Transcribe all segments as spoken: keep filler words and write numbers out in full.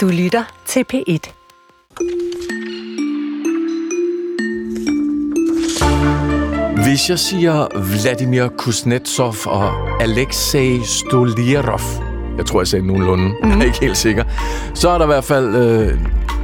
Du lytter til P et. Hvis jeg siger Vladimir Kuznetsov og Alexei Stolirov, jeg tror, jeg sagde nogenlunde, mm. jeg er ikke helt sikker, så er der i hvert fald øh,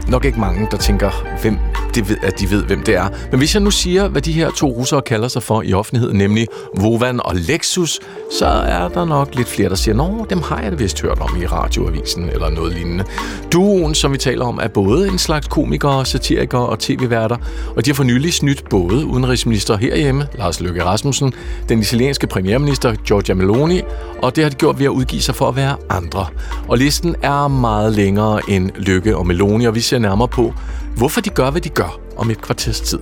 nok ikke mange, der tænker, hvem det ved, at de ved, hvem det er. Men hvis jeg nu siger, hvad de her to russere kalder sig for i offentligheden, nemlig Vovan og Lexus, så er der nok lidt flere, der siger, nå, dem har jeg det vist hørt om i radioavisen eller noget lignende. Duoen, som vi taler om, er både en slags komikere, satirikere og tv-værter, og de har for nylig snydt både udenrigsminister herhjemme, Lars Løkke Rasmussen, den italienske premierminister, Giorgia Meloni, og det har de gjort ved at udgive sig for at være andre. Og listen er meget længere end Løkke og Meloni, og vi ser nærmere på, hvorfor de gør, hvad de gør om et kvarters tid.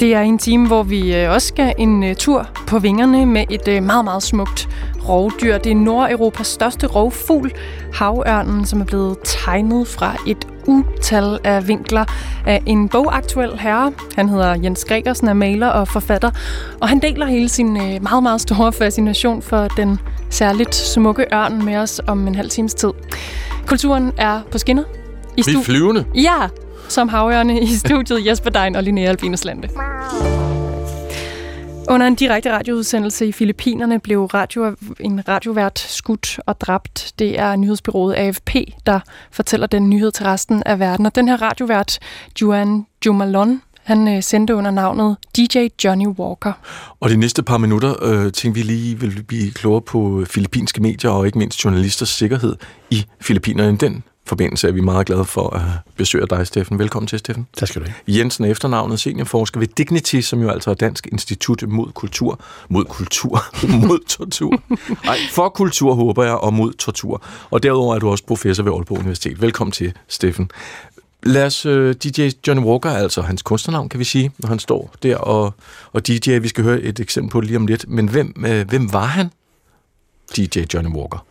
Det er en time, hvor vi også skal en tur på vingerne med et meget, meget smukt rovdyr. Det er Nordeuropas største rovfugl, havørnen, som er blevet tegnet fra et utal af vinkler af en bogaktuel herre. Han hedder Jens Gregersen, er maler og forfatter, og han deler hele sin meget, meget store fascination for den særligt smukke ørn med os om en halv times tid. Kulturen er på skinner. I stu- vi er flyvende. Ja, som havørne i studiet Jesper Dein og Linnea Albinus Lande. Under en direkte radioudsendelse i Filippinerne blev radio, en radiovært skudt og dræbt. Det er nyhedsbyrået A F P, der fortæller den nyhed til resten af verden. Og den her radiovært, Juan Jumalón, han sendte under navnet D J Johnny Walker. Og de næste par minutter øh, tænkte vi lige vil blive klogere på filippinske medier og ikke mindst journalisters sikkerhed i Filippinerne. Den forbindelse er vi meget glade for at besøge dig, Steffen. Velkommen til, Steffen. Tak skal du have. Jensen er efternavnet, seniorforsker ved Dignity, som jo altså er Dansk Institut mod Kultur. Mod kultur? Mod tortur? Nej, for kultur, håber jeg, og mod tortur. Og derudover er du også professor ved Aalborg Universitet. Velkommen til, Steffen. Lad os uh, D J Johnny Walker, altså hans kunstnernavn, kan vi sige, når han står der og, og D J. Vi skal høre et eksempel på lige om lidt. Men hvem, uh, hvem var han, D J Johnny Walker?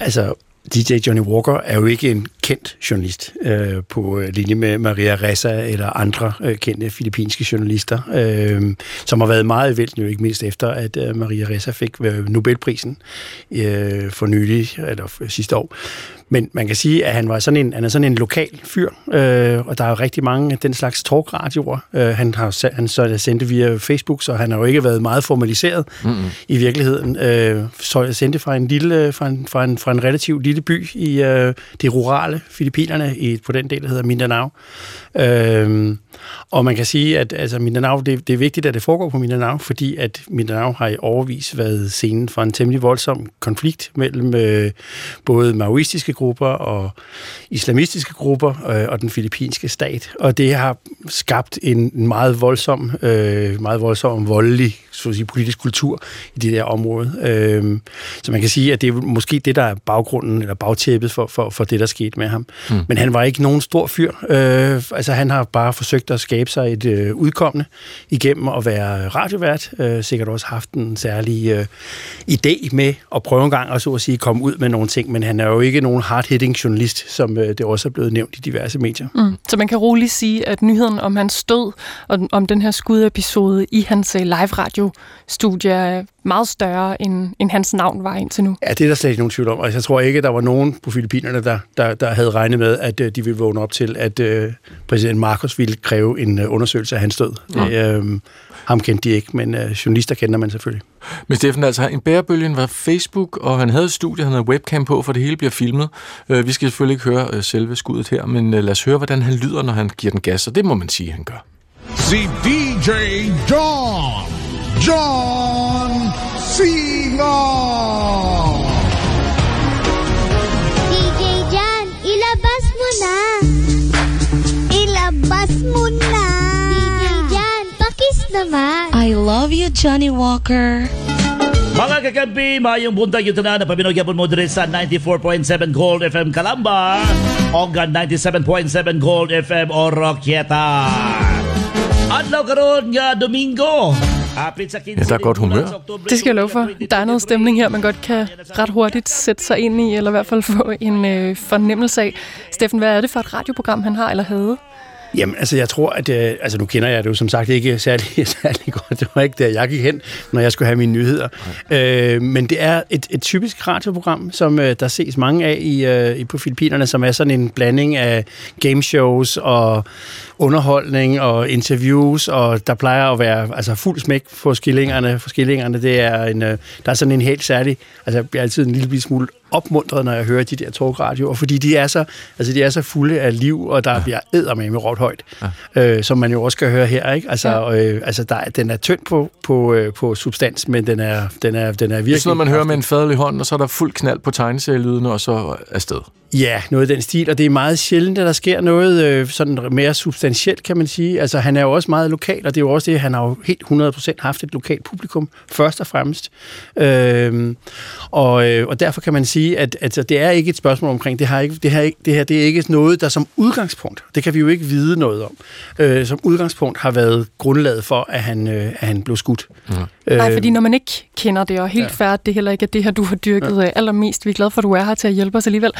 Altså, D J Johnny Walker er jo ikke en kendt journalist øh, på linje med Maria Ressa eller andre øh, kendte filippinske journalister, øh, som har været meget vælten, jo ikke mindst efter, at øh, Maria Ressa fik øh, Nobelprisen øh, for nylig, eller for sidste år. Men man kan sige, at han var sådan en, han er sådan en lokal fyr, øh, og der er jo rigtig mange af den slags talkradioer. Øh, han har han så sendt via Facebook, så han har jo ikke været meget formaliseret mm-hmm. i virkeligheden. Øh, så sendte fra en lille, fra en, fra en, fra en relativt lille by i øh, det rurale Filippinerne i på den del der hedder Mindanao. Øh, og man kan sige, at altså Mindanao, det, det er vigtigt, at det foregår på Mindanao, fordi at Mindanao har i årevis været scenen for en temmelig voldsom konflikt mellem øh, både maoistiske grupper og islamistiske grupper øh, og den filippinske stat. Og det har skabt en meget voldsom, øh, meget voldsom voldelig så at sige, politisk kultur i det der område. Øh, så man kan sige, at det er måske det, der er baggrunden eller bagtæppet for, for, for det, der skete med ham. Mm. Men han var ikke nogen stor fyr. Øh, altså han har bare forsøgt at skabe sig et øh, udkommende igennem at være radiovært. Øh, sikkert også haft en særlig øh, idé med at prøve en gang og så at sige komme ud med nogle ting, men han er jo ikke nogen hard-hitting journalist, som det også er blevet nævnt i diverse medier. Mm. Så man kan roligt sige, at nyheden om hans død og om den her skudepisode i hans live-radio-studie er meget større, end, end hans navn var indtil nu. Ja, det er der slet ikke nogen tvivl om. Altså, jeg tror ikke, at der var nogen på Filippinerne, der, der, der havde regnet med, at de ville vågne op til, at øh, præsident Marcos ville kræve en øh, undersøgelse af hans død. Mm. Øh, ham kendte de ikke, men øh, journalister kender man selvfølgelig. Men Steffen, altså en bærebølgen var Facebook, og han havde studie, han havde webcam på, for det hele bliver filmet. Øh, vi skal selvfølgelig ikke høre øh, selve skuddet her, men øh, lad os høre, hvordan han lyder, når han giver den gas, og det må man sige, han gør. Se D J John! John Singer! D J John, ilabas mo na! Ilabas mo na! D J John, pakis naman! I love you, Johnny Walker! Mga kakampi, mayong buntag yung tanan na pabinogyapon mo diri sa ninety-four point seven Gold F M Kalamba o ninety-seven point seven Gold F M Oroquieta. Adlaw karon nga Domingo. Ja, der er godt humør. Det skal jeg love for. Der er noget stemning her, man godt kan ret hurtigt sætte sig ind i, eller i hvert fald få en øh, fornemmelse af. Steffen, hvad er det for et radioprogram, han har eller havde? Jamen, altså jeg tror, at... Øh, altså nu kender jeg det jo som sagt ikke særlig, særlig godt. Det var ikke der, jeg gik hen, når jeg skulle have mine nyheder. Øh, men det er et, et typisk radioprogram, som øh, der ses mange af i, øh, på Filippinerne, som er sådan en blanding af gameshows og underholdning og interviews, og der plejer at være altså fuld smæk for skillingerne. For skillingerne, det er en... Øh, der er sådan en helt særlig... Altså jeg bliver altid en lille smule opmuntret, når jeg hører de der talkradioer, fordi de er så, altså de er så fulde af liv, og der ja. bliver eddermame råbt højt, ja. øh, som man jo også skal høre her, ikke? Altså, ja. øh, altså der, den er tynd på, på, på substans, men den er, den er, den er virkelig... Det er sådan noget, man hører med en fadelig hånd, og så er der fuld knald på tegneserielydene, og så afsted. Ja, noget af den stil, og det er meget sjældent, at der sker noget øh, sådan mere substantielt, kan man sige. Altså, han er jo også meget lokal, og det er jo også det, han har jo helt hundrede procent haft et lokalt publikum, først og fremmest. Øh, og, øh, og derfor kan man sige, at altså, det er ikke et spørgsmål omkring, det her, ikke, det, her, det her det er ikke noget, der som udgangspunkt, det kan vi jo ikke vide noget om, øh, som udgangspunkt har været grundlaget for, at han, øh, at han blev skudt. Ja. Øh, Nej, fordi når man ikke kender det, og helt ja. færdigt, det heller ikke er det her, du har dyrket ja. allermest, vi er glade for, at du er her til at hjælpe os alligevel,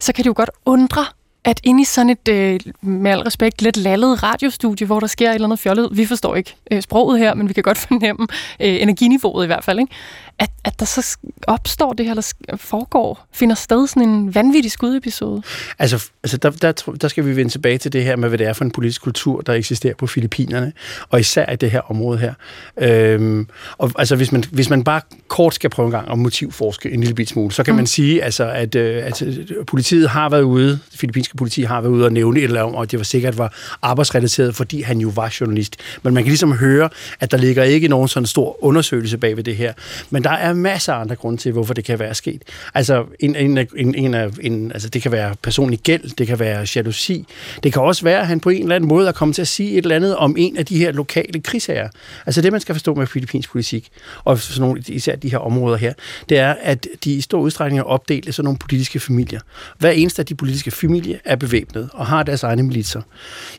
så kan det jo godt undre, at inde i sådan et, øh, med al respekt, lidt lallet radiostudie, hvor der sker et eller andet fjollet, vi forstår ikke øh, sproget her, men vi kan godt fornemme øh, energiniveauet i hvert fald, ikke? At, at der så opstår det her, eller foregår, finder sted sådan en vanvittig skudepisode? Altså, altså der, der, der skal vi vende tilbage til det her med, hvad det er for en politisk kultur, der eksisterer på Filippinerne, og især i det her område her. Øhm, og altså, hvis man, hvis man bare kort skal prøve en gang at motivforske en lille bit smule, så kan mm. man sige, altså, at, øh, at politiet har været ude, det filippinske politi har været ude og nævne et eller andet, og det var sikkert var arbejdsrelateret, fordi han jo var journalist. Men man kan ligesom høre, at der ligger ikke nogen sådan stor undersøgelse bag ved det her. Men der er masser af andre grunde til, hvorfor det kan være sket. Altså, en, en, en, en, altså det kan være personlig gæld, det kan være jalousi. Det kan også være, at han på en eller anden måde er kommet til at sige et eller andet om en af de her lokale krigsherrer. Altså det, man skal forstå med filippinsk politik, og sådan nogle, især de her områder her, det er, at de i stor udstrækning er opdelt af sådan nogle politiske familier. Hver eneste af de politiske familier er bevæbnet og har deres egne militser.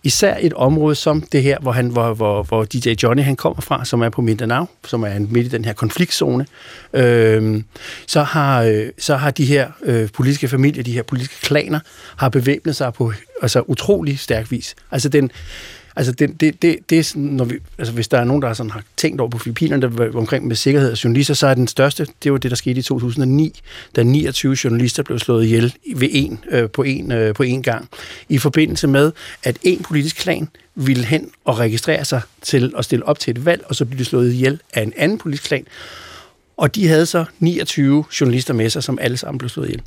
Især et område som det her, hvor, han, hvor, hvor, hvor D J Johnny han kommer fra, som er på Mindanao, som er midt i den her konfliktzone. Øhm, så, har, øh, så har de her øh, politiske familier, de her politiske klaner, har bevæbnet sig på altså, utrolig stærk vis. Altså den... Altså, det, det, det, det er sådan, når vi, altså hvis der er nogen, der sådan har tænkt over på Filippinerne, der var omkring med sikkerhed og journalister, så er den største, det var det, der skete i to tusind og ni, da niogtyve journalister blev slået ihjel ved en, øh, på, en, øh, på en gang, i forbindelse med, at en politisk klan ville hen og registrere sig til at stille op til et valg, og så blev de slået ihjel af en anden politisk klan. Og de havde så niogtyve journalister med sig, som alle sammen blev slået ihjel.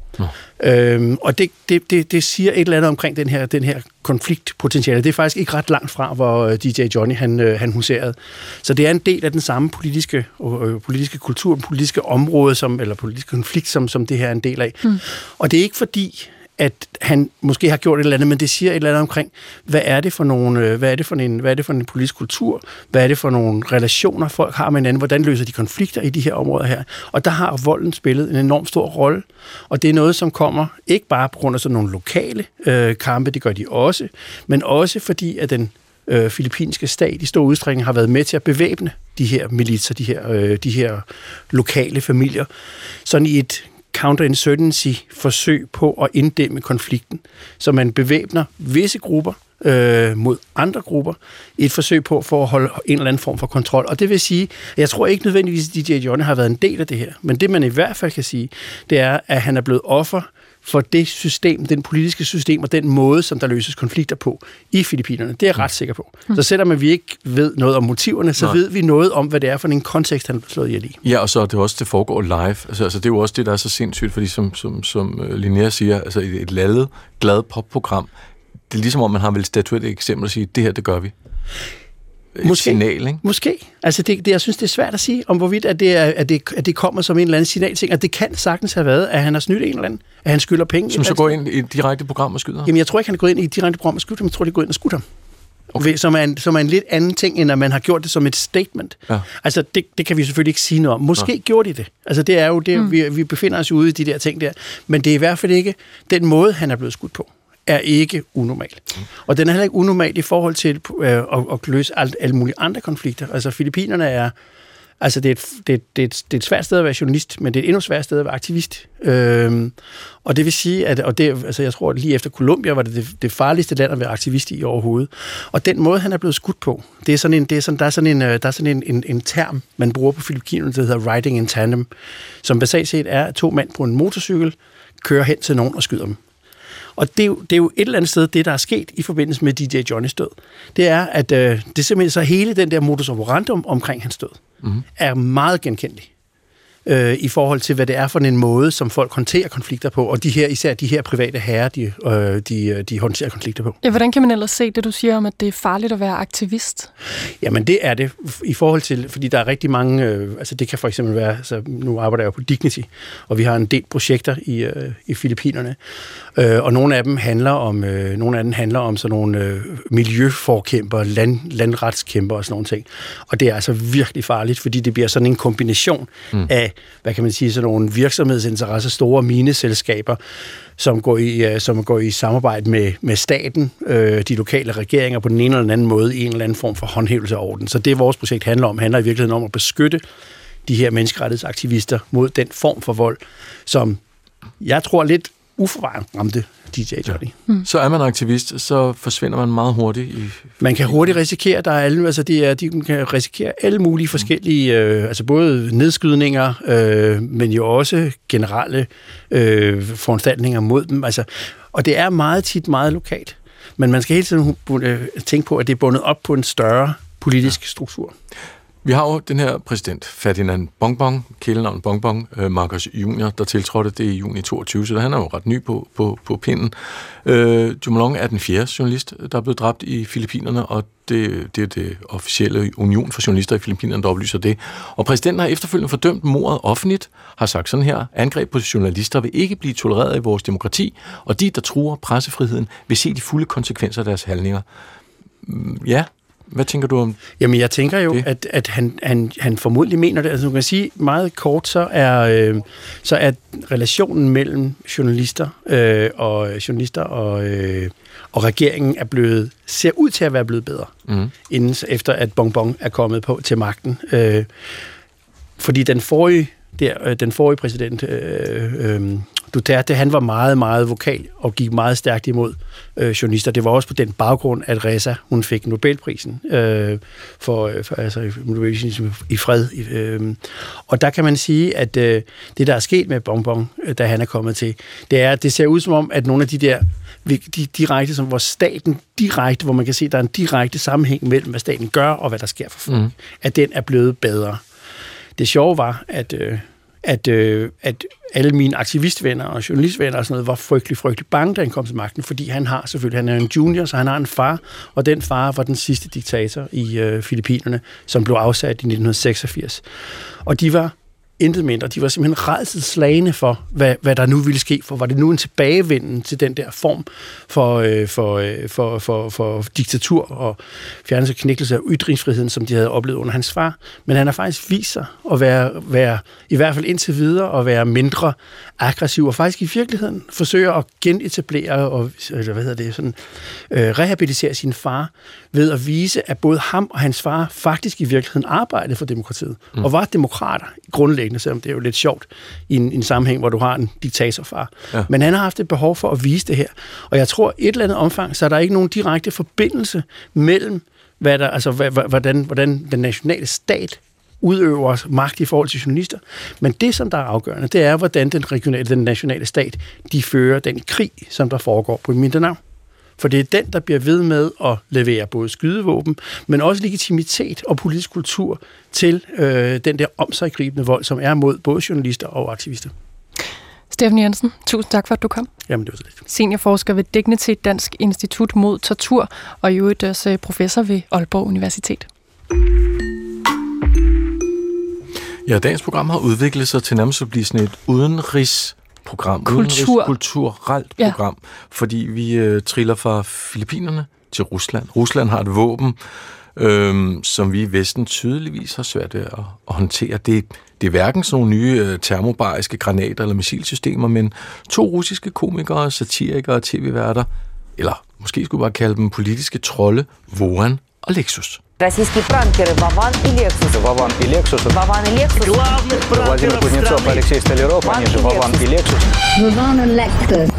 Ja. Øhm, og det, det, det, det siger et eller andet omkring den her, den her konfliktpotentiale. Det er faktisk ikke ret langt fra, hvor D J Johnny han, han huserede. Så det er en del af den samme politiske, øh, politiske kultur, politiske område, som, eller politiske konflikt, som, som det her er en del af. Mm. Og det er ikke fordi, at han måske har gjort et eller andet, men det siger et eller andet omkring, hvad er det for nogle, hvad er det for en, hvad er det for en politisk kultur, hvad er det for nogle relationer folk har med hinanden, hvordan løser de konflikter i de her områder her, og der har volden spillet en enorm stor rolle, og det er noget, som kommer ikke bare på grund af sådan nogle lokale øh, kampe, det gør de også, men også fordi, at den øh, filippinske stat i stor udstrækning har været med til at bevæbne de her militser, de her, øh, de her lokale familier, sådan i et counterinsurgency-forsøg på at inddæmme konflikten, så man bevæbner visse grupper øh, mod andre grupper i et forsøg på for at holde en eller anden form for kontrol. Og det vil sige, at jeg tror ikke nødvendigvis, at D J Johnny har været en del af det her, men det man i hvert fald kan sige, det er, at han er blevet offer for det system, den politiske system og den måde, som der løses konflikter på i Filippinerne. Det er jeg ret sikker på. Så selvom vi ikke ved noget om motiverne, så Nej. ved vi noget om, hvad det er for en kontekst, han er slået ihjel i. Ja, og så er det også, det foregår live. Altså, altså det er jo også det, der er så sindssygt, fordi som, som, som Linnea siger, altså et, et lallet, glad popprogram, det er ligesom om, man har vel statuet et eksempel og sige, det her, det gør vi. Måske. Signal, ikke? Måske. Altså, det, det, jeg synes, det er svært at sige, om hvorvidt, at det, er, at det, at det kommer som en eller anden signalting, og det kan sagtens have været, at han har snydt en eller anden, at han skylder penge. Som så går ind i et direkte program og skyder? Jamen, jeg tror ikke, han er gået ind i et direkte program og skyder, men jeg tror, det er gået ind og skudt ham. Okay. Som, er en, som er en lidt anden ting, end at man har gjort det som et statement. Ja. Altså, det, det kan vi selvfølgelig ikke sige noget om. Måske ja. gjorde de det. Altså, det er jo det, mm. vi, vi befinder os ude i de der ting der. Men det er i hvert fald ikke den måde, han er blevet skudt på, er ikke unormal. Og den er heller ikke unormal i forhold til øh, at, at løse alle mulige andre konflikter. Altså, Filippinerne er Altså, det er, et, det, er et, det er et svært sted at være journalist, men det er et endnu svært sted at være aktivist. Øhm, og det vil sige, at og det, altså, jeg tror, at lige efter Colombia var det, det det farligste land at være aktivist i overhovedet. Og den måde, han er blevet skudt på, det er sådan en, det er sådan, der er sådan en, der er sådan en, en, en term, man bruger på Filippinerne, der hedder riding in tandem, som basalt set er, at to mænd på en motorcykel kører hen til nogen og skyder dem. Og det er, jo, det er jo et eller andet sted, det der er sket i forbindelse med D J Johnnys død, det er, at øh, det simpelthen så hele den der modus operandi omkring hans død, mm-hmm. er meget genkendelig øh, i forhold til, hvad det er for en måde, som folk håndterer konflikter på, og de her, især de her private herrer, de, øh, de, de håndterer konflikter på. Ja, hvordan kan man ellers se det, du siger om, at det er farligt at være aktivist? Jamen, det er det i forhold til, fordi der er rigtig mange, øh, altså det kan for eksempel være, altså nu arbejder jeg på Dignity, og vi har en del projekter i, øh, i Filippinerne, øh, og nogle af dem handler om, øh, nogle af dem handler om sådan nogle øh, miljøforkæmper, land, landretskæmper og sådan nogle ting, og det er altså virkelig farligt, fordi det bliver sådan en kombination mm. af, hvad kan man sige, sådan nogle virksomhedsinteresser, store mineselskaber, som går i, som går i samarbejde med, med staten, øh, de lokale regeringer på den ene eller den anden måde, i en eller anden form for håndhævelse af orden. Så det, vores projekt handler om, handler i virkeligheden om at beskytte de her menneskerettighedsaktivister mod den form for vold, som jeg tror lidt uforvarende ramte D J Johnny. Ja. Mm. Så er man aktivist, så forsvinder man meget hurtigt. I man kan hurtigt risikere, der er alle, altså det er, de kan risikere alle mulige forskellige, øh, altså både nedskydninger, øh, men jo også generelle øh, foranstaltninger mod dem. Altså, og det er meget tit meget lokalt, men man skal hele tiden tænke på, at det er bundet op på en større politisk ja. struktur. Vi har jo den her præsident, Ferdinand Bongbong, kælenavn Bongbong, øh, Marcos Junior, der tiltrådte det i juni toogtyve, så han er jo ret ny på, på, på pinden. Øh, Jumalón er den fjerde journalist, der er blevet dræbt i Filippinerne, og det, det er det officielle union for journalister i Filippinerne, der oplyser det. Og præsidenten har efterfølgende fordømt mordet offentligt, har sagt sådan her: angreb på journalister vil ikke blive tolereret i vores demokrati, og de, der truer pressefriheden, vil se de fulde konsekvenser af deres handlinger. Ja. Hvad tænker du om det? Jamen, jeg tænker jo, at, at han, han, han formodentlig mener det. Altså, man kan sige meget kort, så er, øh, så er relationen mellem journalister, øh, og, journalister og, øh, og regeringen er blevet, ser ud til at være blevet bedre, mm. inden, efter at Bongbong er kommet på, til magten. Øh, fordi den forrige, der, den forrige præsident, øh, øh, Duterte, han var meget, meget vokal og gik meget stærkt imod øh, journalister. Det var også på den baggrund, at Ressa, hun fik Nobelprisen øh, for, for altså, Nobelprisen i fred. Øh. Og der kan man sige, at øh, det, der er sket med Bongbong, da han er kommet til, det er, at det ser ud som om, at nogle af de der de direkte, som hvor staten direkte, hvor man kan se, at der er en direkte sammenhæng mellem, hvad staten gør og hvad der sker for folk, mm. at den er blevet bedre. Det sjove var, at øh, At, øh, at alle mine aktivistvenner og journalistvenner og sådan noget var frygtelig, frygtelig bange, da han kom til magten, fordi han har selvfølgelig, han er en junior, så han har en far, og den far var den sidste diktator i øh, Filippinerne, som blev afsat i nitten seksogfirs. Og de var intet mindre, de var simpelthen rædselsslagne for, hvad, hvad der nu ville ske, for var det nu en tilbagevenden til den der form for, øh, for, øh, for, for, for diktatur og fjernelse og knækkelse af ytringsfriheden, som de havde oplevet under hans far. Men han har faktisk vist sig at være, være, i hvert fald indtil videre, at være mindre aggressiv, og faktisk i virkeligheden forsøger at genetablere og eller hvad hedder det, sådan, øh, rehabilitere sin far ved at vise, at både ham og hans far faktisk i virkeligheden arbejdede for demokratiet, mm. og var demokrater grundlæggende, selvom det er jo lidt sjovt i en, en sammenhæng, hvor du har en diktatorfar. Ja. Men han har haft et behov for at vise det her. Og jeg tror, et eller andet omfang, så er der ikke nogen direkte forbindelse mellem, hvad der, altså, hvordan, hvordan den nationale stat udøver magt i forhold til journalister. Men det, som der er afgørende, det er, hvordan den regionale, den nationale stat, de fører den krig, som der foregår på Mindanao. For det er den, der bliver ved med at levere både skydevåben, men også legitimitet og politisk kultur til øh, den der omsiggribende vold, som er mod både journalister og aktivister. Steffen Jensen, tusind tak for, at du kom. Jamen, det var så lidt. Seniorforsker ved Dignity, Dansk Institut mod Tortur, og i øvrigt også professor ved Aalborg Universitet. Ja, dagens program har udviklet sig til nærmest at blive sådan et udenrigs... program, Kultur. kulturelt program, ja. Fordi vi øh, triller fra Filippinerne til Rusland. Rusland har et våben, øh, som vi i Vesten tydeligvis har svært ved at, at håndtere. Det, det er hverken sådan nogle nye øh, termobariske granater eller missilsystemer, men to russiske komikere, satirikere og tv-værter, eller måske skulle vi bare kalde dem politiske trolde, Vovan og Lexus. Российские пранкеры Vovan и Lexus. Vovan и Lexus. Vovan и Lexus. Главных пранкеров Владимир Кузнецов, страны. Алексей Столиров, Vovan они же Vovan и Lexus. Vovan и Lexus.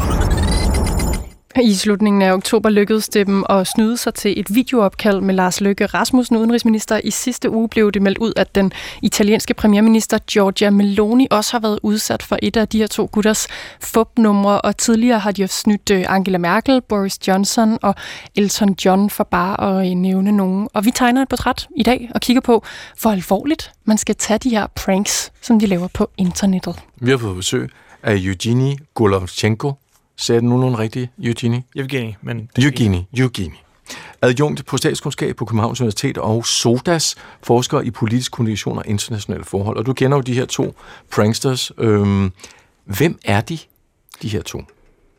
I slutningen af oktober lykkedes det dem at snyde sig til et videoopkald med Lars Løkke Rasmussen, udenrigsminister. I sidste uge blev det meldt ud, at den italienske premierminister Giorgia Meloni også har været udsat for et af de her to gutters fupnumre, og tidligere har de snydt Angela Merkel, Boris Johnson og Elton John for bare at nævne nogen. Og vi tegner et portræt i dag og kigger på, hvor alvorligt man skal tage de her pranks, som de laver på internettet. Vi har fået besøg af Yevgeniy Golovchenko. Sagde den nu nogen rigtige? Eugenie? Eugenie, men... Eugenie, Eugenie. Adjunkt på statskundskab på Københavns Universitet og SODAS, forsker i politisk kommunikation og internationale forhold. Og du kender jo de her to pranksters. Øhm, hvem er de, de her to?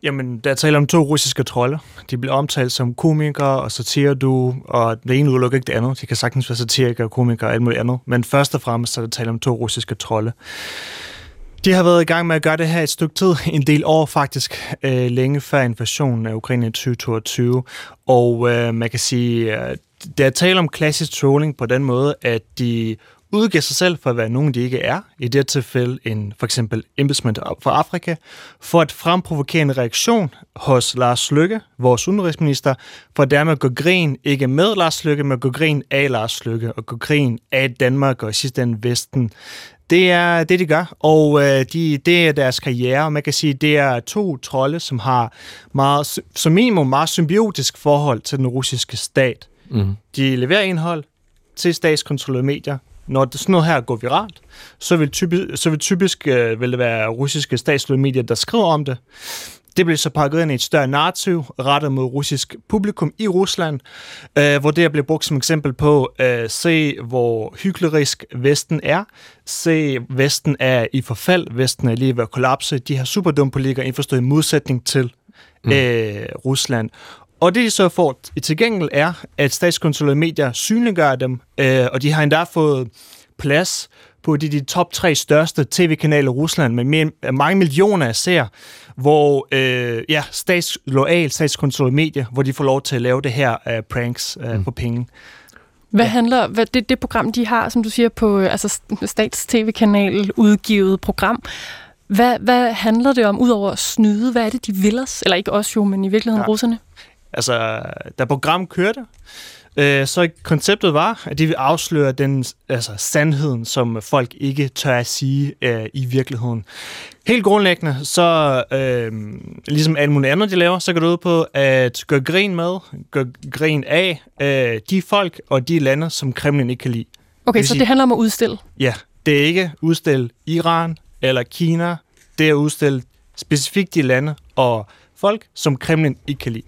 Jamen, der taler om to russiske trolde. De bliver omtalt som komikere og satireduo, og det ene udelukker ikke det andet. De kan sagtens være satirikere, komikere og alt muligt andet. Men først og fremmest så der taler om to russiske trolde. De har været i gang med at gøre det her et stykke tid, en del år faktisk, øh, længe før invasionen af Ukraine i tyve tyve-to. Og øh, man kan sige, at der er tale om klassisk trolling på den måde, at de udgiver sig selv for at være nogen, de ikke er. I det tilfælde en for eksempel embedsmand fra Afrika, for at fremprovokere en reaktion hos Lars Løkke, vores udenrigsminister, for dermed at gå grin, ikke med Lars Løkke, men gå grin af Lars Løkke, og gå grin af Danmark og i sidste ende Vesten. Det er det, de gør, og øh, de, det er deres karriere, og man kan sige, det er to trolde, som har meget, som minimum meget symbiotisk forhold til den russiske stat. Mm. De leverer indhold til statskontrollerede medier. Når sådan noget her går viralt, så vil typisk, så vil typisk øh, vil det være russiske statskontrollerede medier, der skriver om det. Det blev så pakket ind i et større narrativ, rettet mod russisk publikum i Rusland, øh, hvor det blev brugt som eksempel på, øh, se hvor hyklerisk Vesten er, se Vesten er i forfald, Vesten er lige ved at kollapse, de her superdumme politikere indforstået i modsætning til øh, mm. Rusland. Og det, de så får i tilgængel er, at statskontrollerede medier synliggør dem, øh, og de har endda fået plads på de, de top tre største tv-kanaler i Rusland med mere, mange millioner af seere, hvor øh, ja, statsloyale, statskontrollerede medier, hvor de får lov til at lave det her uh, pranks uh, mm. på penge. Hvad handler hvad, det, det program, de har, som du siger, på altså, stats-tv-kanal udgivet program? Hvad, hvad handler det om, udover at snyde? Hvad er det, de vil os? Eller ikke os jo, men i virkeligheden ja. Russerne? Altså, da program kørte, så konceptet var, at de vil afsløre den altså, sandheden, som folk ikke tør at sige øh, i virkeligheden. Helt grundlæggende, så øh, ligesom alle mulige andre, de laver, så går det ud på at gøre grin med, gøre grin af øh, de folk og de lande, som Kremlin ikke kan lide. Okay, det så sige, det handler om at udstille? Ja, det er ikke udstille Iran eller Kina, det er at udstille specifikt de lande og folk, som Kremlin ikke kan lide.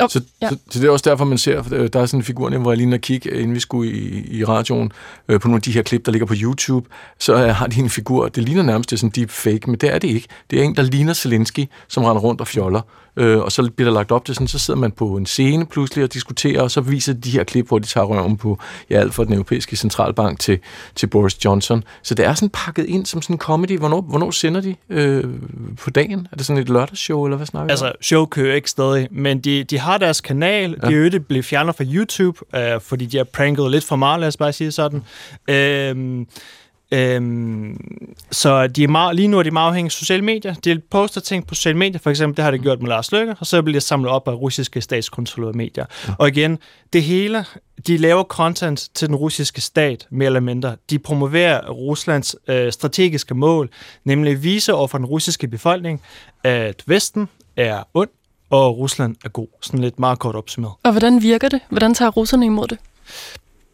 Oh, så, ja. så, så det er også derfor, man ser, der er sådan en figur, hvor jeg lige når kigge, inden vi skulle i, i radioen, øh, på nogle af de her klip, der ligger på YouTube, så øh, har de en figur, det ligner nærmest det som deepfake, men det er det ikke. Det er en, der ligner Zelensky, som render rundt og fjoller, øh, og så bliver der lagt op til sådan, så sidder man på en scene pludselig og diskuterer, og så viser de her klip, hvor de tager røven på ja, alt fra den europæiske centralbank til, til Boris Johnson. Så det er sådan pakket ind som sådan en comedy. Hvornår, hvornår sender de øh, på dagen? Er det sådan et lørdagsshow, eller hvad snakker altså, vi om? Altså, show kører ikke stadig, men de, de har deres kanal, ja. De øvrigt det blev fjernet fra YouTube, øh, fordi de har pranket lidt for meget, lad os bare sige sådan. Øhm, øhm, så de er meget, lige nu er de meget afhængige af sociale medier. De poster ting på sociale medier, for eksempel det har de gjort med Lars Løkke, og så bliver det samlet op af russiske statskontrollerede medier. Ja. Og igen, det hele, de laver content til den russiske stat, mere eller mindre. De promoverer Ruslands øh, strategiske mål, nemlig at vise over for den russiske befolkning, at Vesten er ond, og Rusland er god. Sådan lidt meget kort opsummeret. Og hvordan virker det? Hvordan tager russerne imod det?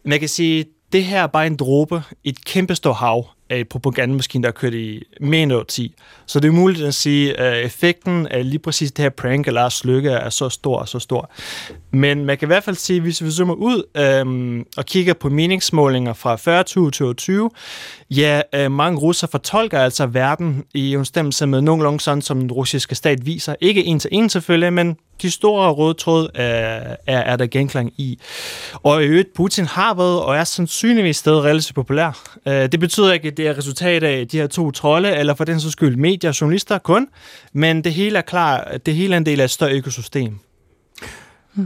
Man kan sige, det her er bare en dråbe i et kæmpestort hav af propagandamaskinen, der har kørt i mere end ti. Så det er muligt at sige, at effekten af lige præcis det her prank af Lars Løkke er så stor og så stor. Men man kan i hvert fald sige, hvis vi zoomer ud øhm, og kigger på meningsmålinger fra fyrre til tyve tyve, ja, øh, mange russer fortolker altså verden i undstemmelse med nogenlunde sådan, som den russiske stat viser. Ikke en til en selvfølgelig, men de store røde tråd øh, er, er der genklang i. Og i øvrigt, Putin har været og er sandsynligvis stadig relativt populær. Øh, det betyder ikke, at det er resultat af de her to trolde, eller for den så skyld medier og journalister kun, men det hele er klar, det hele er en del af et større økosystem.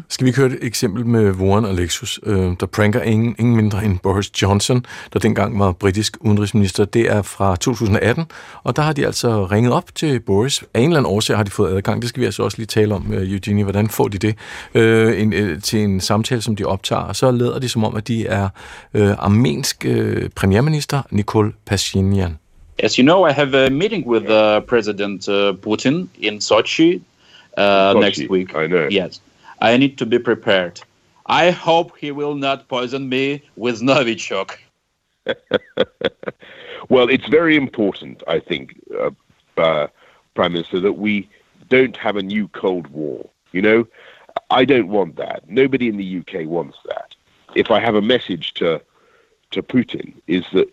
Skal vi køre et eksempel med Vovan og Lexus, der pranker ingen, ingen mindre end Boris Johnson, der dengang var britisk udenrigsminister. Det er fra to tusind atten, og der har de altså ringet op til Boris. Af en eller anden årsag har de fået adgang. Det skal vi altså også lige tale om, Eugenie. Hvordan får de det? Øh, en, til en samtale, som de optager. Så lader de som om, at de er øh, armensk øh, premierminister Nikol Pashinyan. As you know, I have a meeting with uh, President uh, Putin in Sochi, uh, Sochi next week. I know. Yes. I need to be prepared. I hope he will not poison me with Novichok. Well, it's very important, I think, uh, uh, Prime Minister, that we don't have a new Cold War. You know, I don't want that. Nobody in the U K wants that. If I have a message to to Putin, is that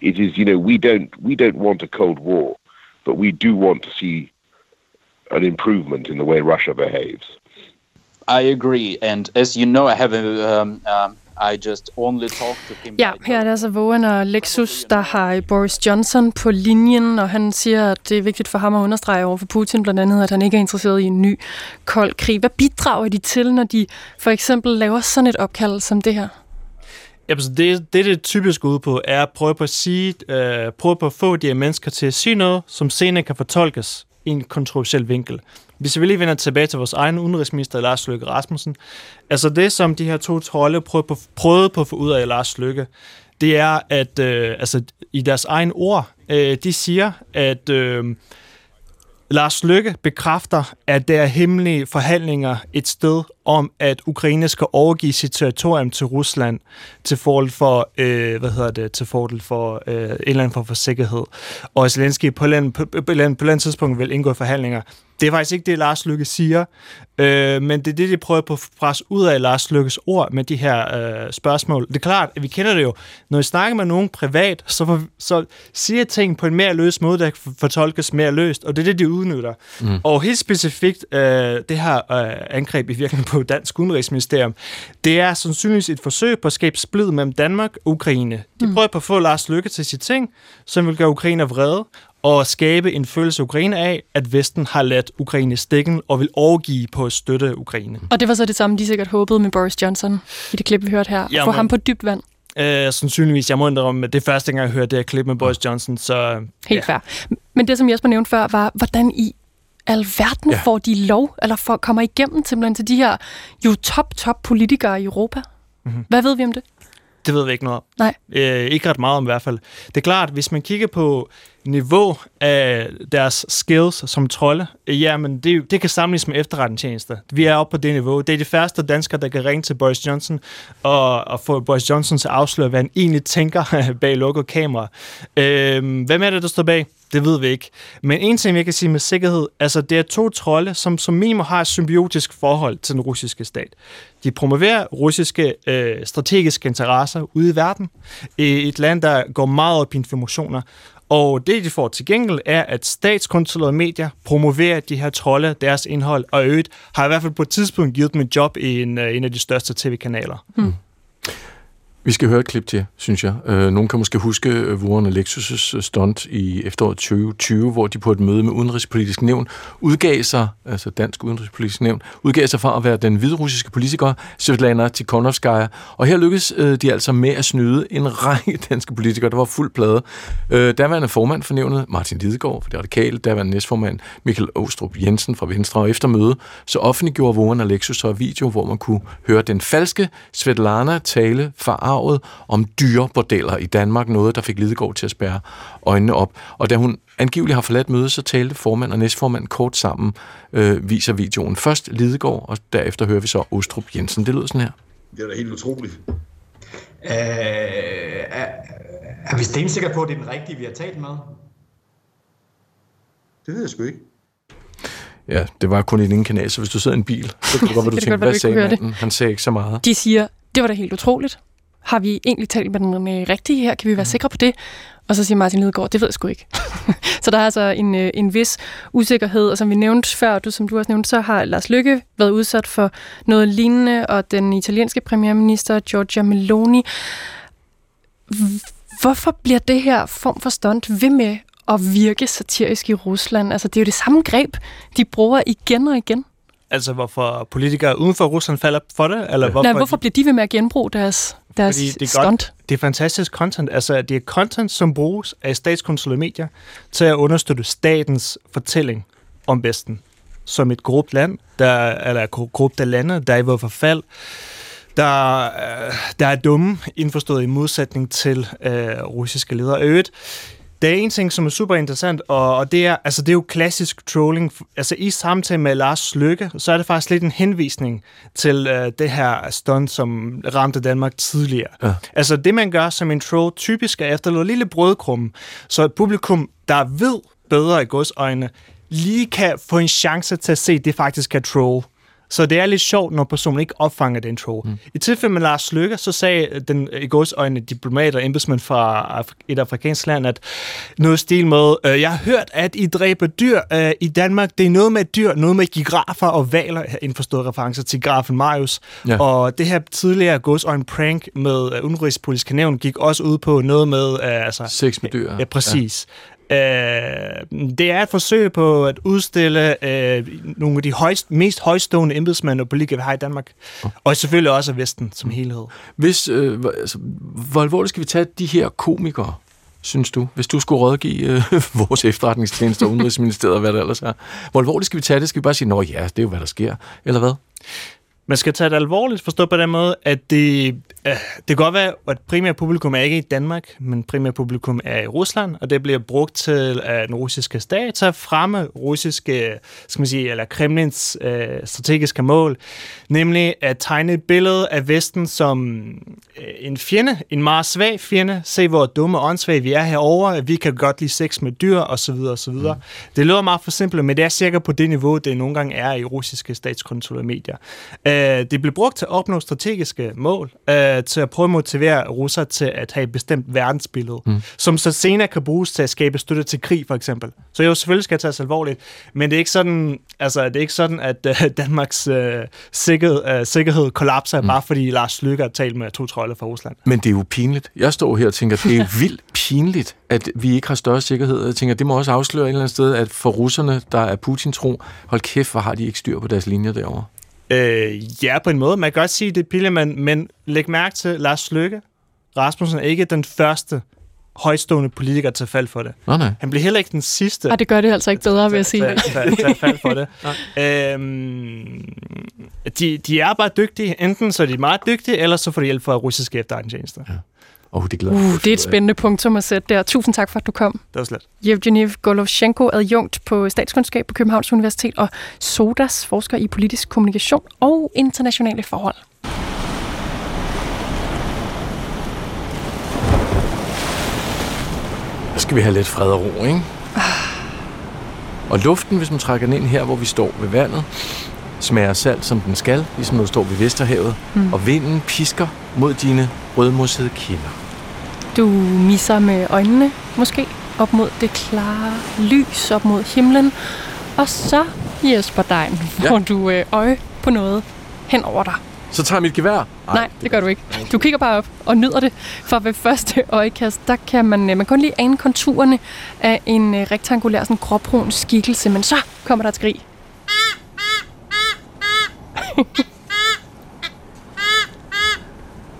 it is, you know, we don't we don't want a Cold War, but we do want to see an improvement in the way Russia behaves. I agree, and as you know, I have a, um, um, I just only talk to him. Ja, her er der altså Vovan og Lexus, der har Boris Johnson på linjen, og han siger, at det er vigtigt for ham at understrege over for Putin, blandt andet, at han ikke er interesseret i en ny kold krig. Hvad bidrager de til, når de for eksempel laver sådan et opkald som det her? Jamen, så det, det, det typisk går ud på, er at prøve på at sige, øh, prøve på at få de her mennesker til at sige noget, som senere kan fortolkes i en kontroversiel vinkel. Hvis vi lige vender tilbage til vores egen udenrigsminister, Lars Løkke Rasmussen, altså det, som de her to trolde prøvede på, prøvede på at få ud af Lars Løkke, det er, at øh, altså, i deres egen ord, øh, de siger, at øh, Lars Løkke bekræfter, at der er hemmelige forhandlinger et sted om, at Ukraine skal overgive sit territorium til Rusland til fordel for, øh, hvad hedder det, til fordel for øh, en eller anden form for sikkerhed. Og Zelensky på et på, på, på, på et tidspunkt vil indgå i forhandlinger. Det er faktisk ikke det, Lars Løkke siger, øh, men det er det, de prøver på at presse ud af Lars Løkkes ord med de her øh, spørgsmål. Det er klart, at vi kender det jo. Når vi snakker med nogen privat, så, så siger ting på en mere løs måde, der kan fortolkes mere løst, og det er det, de udnytter. Mm. Og helt specifikt øh, det her øh, angreb i virkeligheden på Dansk Udenrigsministerium, det er sandsynligvis et forsøg på at skabe splid mellem Danmark og Ukraine. De mm. prøver på at få Lars Løkke til sit ting, som vil gøre Ukraine vrede, og skabe en følelse af Ukraine af, at Vesten har ladt Ukraine stikken og vil overgive på at støtte Ukraine. Og det var så det samme, de sikkert håbede med Boris Johnson i det klip, vi hørte her. Jamen, få ham på dybt vand. Øh, sandsynligvis. Jeg må indrømme, at det er første gang, jeg hørte det her klip med Boris Johnson. Så, helt ja. Fair. Men det, som Jesper nævnte før, var, hvordan i alverden ja. får de lov, eller får, kommer igennem simpelthen til de her jo top, top politikere i Europa? Mm-hmm. Hvad ved vi om det? Det ved vi ikke noget om. Nej. Øh, ikke ret meget om i hvert fald. Det er klart, hvis man kigger på niveau af deres skills som trolde, øh, jamen det, det kan sammenlignes med efterretningstjenester. Vi er oppe på det niveau. Det er de første danskere, der kan ringe til Boris Johnson og, og få Boris Johnson til at afsløre, hvad han egentlig tænker bag lukket kamera. Øh, hvem er det, der står bag? Det ved vi ikke. Men en ting, jeg kan sige med sikkerhed, altså det er to trolde, som som minimum har et symbiotisk forhold til den russiske stat. De promoverer russiske øh, strategiske interesser ude i verden. Et land, der går meget op i informationer. Og det, de får til gengæld, er, at statskontrollerede medier promoverer de her trolde, deres indhold, og øget har i hvert fald på et tidspunkt givet dem et job i en, en af de største tv-kanaler. Hmm. Vi skal høre et klip til, synes jeg. Nogen kan måske huske Vovan og Lexus' stunt i efteråret tyve tyve, hvor de på et møde med Udenrigspolitisk Nævn udgav sig, altså Dansk Udenrigspolitisk Nævn, udgav sig fra at være den hviderussiske politiker Svetlana Tikhanovskaya. Og her lykkedes de altså med at snyde en række danske politikere, der var fuld plade. Daværende formand for nævnet, Martin Lidegaard for Det Radikale, daværende næstformand Michael Åstrup Jensen fra Venstre, og efter møde, så offentliggjorde Vovan og Lexus så video, hvor man kunne høre den falske Svetlana tale fra om dyre bordeller i Danmark, noget, der fik Lidegaard til at spærre øjnene op. Og da hun angiveligt har forladt mødet, så talte formand og næstformand kort sammen, øh, viser videoen. Først Lidegaard, og derefter hører vi så Åstrup Jensen. Det lyder sådan her. Det er da helt utroligt. Øh, er, er vi stensikre på, at det er den rigtige, vi har talt med? Det ved jeg sgu ikke. Ja, det var kun i den kanal, så hvis du sidder i en bil, så kunne du godt, du tænke, hvad sagde manden? Han sagde ikke så meget. De siger, det var da helt utroligt. Har vi egentlig talt med den rigtige her? Kan vi være sikre på det? Og så siger Martin Lidegaard, det ved jeg sgu ikke. Så der er altså en, en vis usikkerhed, og som vi nævnte før, du, som du også nævnte, så har Lars Løkke været udsat for noget lignende, og den italienske premierminister Giorgia Meloni. Hvorfor bliver det her form for stunt ved med at virke satirisk i Rusland? Altså, det er jo det samme greb, de bruger igen og igen. Altså, hvorfor politikere uden for Rusland falder for det? Eller hvorfor, Nå, hvorfor bliver de ved med at genbruge deres, deres det er stunt? Godt, det er fantastisk content. Altså, det er content, som bruges af statskontrollerede medier til at understøtte statens fortælling om Vesten. Som et gruppe land, der, eller gruppe der lande, der er i vores forfald, der, der er dumme, indforstået i modsætning til øh, russiske ledere. Øvrigt, der er en ting, som er super interessant, og, og det, er, altså, det er jo klassisk trolling. Altså i samtale med Lars Løkke, så er det faktisk lidt en henvisning til øh, det her stunt, som ramte Danmark tidligere. Ja. Altså det, man gør som en troll, typisk er efterlod lille brødkrumme, så et publikum, der ved bedre i godsøjne, lige kan få en chance til at se, at det faktisk er troll. Så det er lidt sjovt, når personen ikke opfanger den troll. Mm. I tilfælde med Lars Løkke, så sagde den i godsøjne diplomat og embedsmand fra et afrikansk land, at noget stil med, øh, jeg har hørt, at I dræber dyr øh, i Danmark. Det er noget med dyr, noget med girafer og valer, indforstået referencer til grafen Marius. Ja. Og det her tidligere godsøjne prank med øh, udenrigspolitisk nævn gik også ud på noget med... Øh, altså, sex med dyr. Ja, præcis. Ja. Uh, det er et forsøg på at udstille uh, nogle af de højst, mest højstående embedsmænd og politikere, vi har i Danmark. Oh. Og selvfølgelig også af Vesten som helhed. Hvis, øh, altså, hvor alvorligt skal vi tage de her komikere, synes du? Hvis du skulle rådgive øh, vores efterretningstjeneste og udenrigsministeriet og hvad det ellers er. Hvor alvorligt skal vi tage det? Skal vi bare sige, nå ja, det er jo hvad der sker, eller hvad? Man skal tage det alvorligt, forstå på den måde, at det, øh, det kan godt være, at primært publikum er ikke i Danmark, men primært publikum er i Rusland, og det bliver brugt til øh, den russiske stat til at fremme russiske, skal man sige, eller Kremlins øh, strategiske mål, nemlig at tegne et billede af Vesten som øh, en fjende, en meget svag fjende. Se, hvor dumme og åndssvage vi er herovre, vi kan godt lide sex med dyr, osv. osv. Mm. Det lyder meget for simpelt, men det er cirka på det niveau, det nogle gange er i russiske statskontrollerede medier. Det blev brugt til at opnå strategiske mål, øh, til at prøve at motivere russer til at have et bestemt verdensbillede, mm. som så senere kan bruges til at skabe støtte til krig, for eksempel. Så jo, selvfølgelig skal det tages alvorligt, men det er ikke sådan, altså, det er ikke sådan at øh, Danmarks øh, sikkerhed, øh, sikkerhed kollapser, mm. bare fordi Lars Løkke har talt med to trolde fra Rusland. Men det er jo pinligt. Jeg står her og tænker, det er vildt pinligt, at vi ikke har større sikkerhed. Jeg tænker, det må også afsløre et eller andet sted, at for russerne, der er Putin-tro, hold kæft, hvor har de ikke styr på deres linjer derovre. Øh, ja, på en måde. Man kan godt sige, det er pille, men, men læg mærke til Lars Løkke Rasmussen er ikke den første højstående politiker til at falde for det. Nej, nej. Han bliver heller ikke den sidste. Og det gør det altså ikke bedre, vil jeg sige. Til at falde for det. øhm, de, de er bare dygtige. Enten så er de meget dygtige, eller så får de hjælp fra russiske efterretningstjenester. Ja. Oh, det, uh, det er et spændende punktum at sætte der. Tusind tak for, at du kom. Det var slet. Yevgeniy Golovchenko, adjunkt på statskundskab på Københavns Universitet og SODAS, forsker i politisk kommunikation og internationale forhold. Nu skal vi have lidt fred og ro, ikke? Ah. Og luften, hvis man trækker den ind her, hvor vi står ved vandet, smager salt, som den skal, ligesom når du står ved Vesterhavet, mm. og vinden pisker mod dine rødmossede kinder. Du misser med øjnene, måske, op mod det klare lys, op mod himlen, og så, Jesper Dein, ja. Får du øje på noget hen over dig. Så tager jeg mit gevær? Ej, Nej, det gør du ikke. Du kigger bare op og nyder det, for ved første øjekast, der kan man, man kan kun lige ane konturerne af en rektangulær, sådan gråbrun skikkelse, men så kommer der et skrig.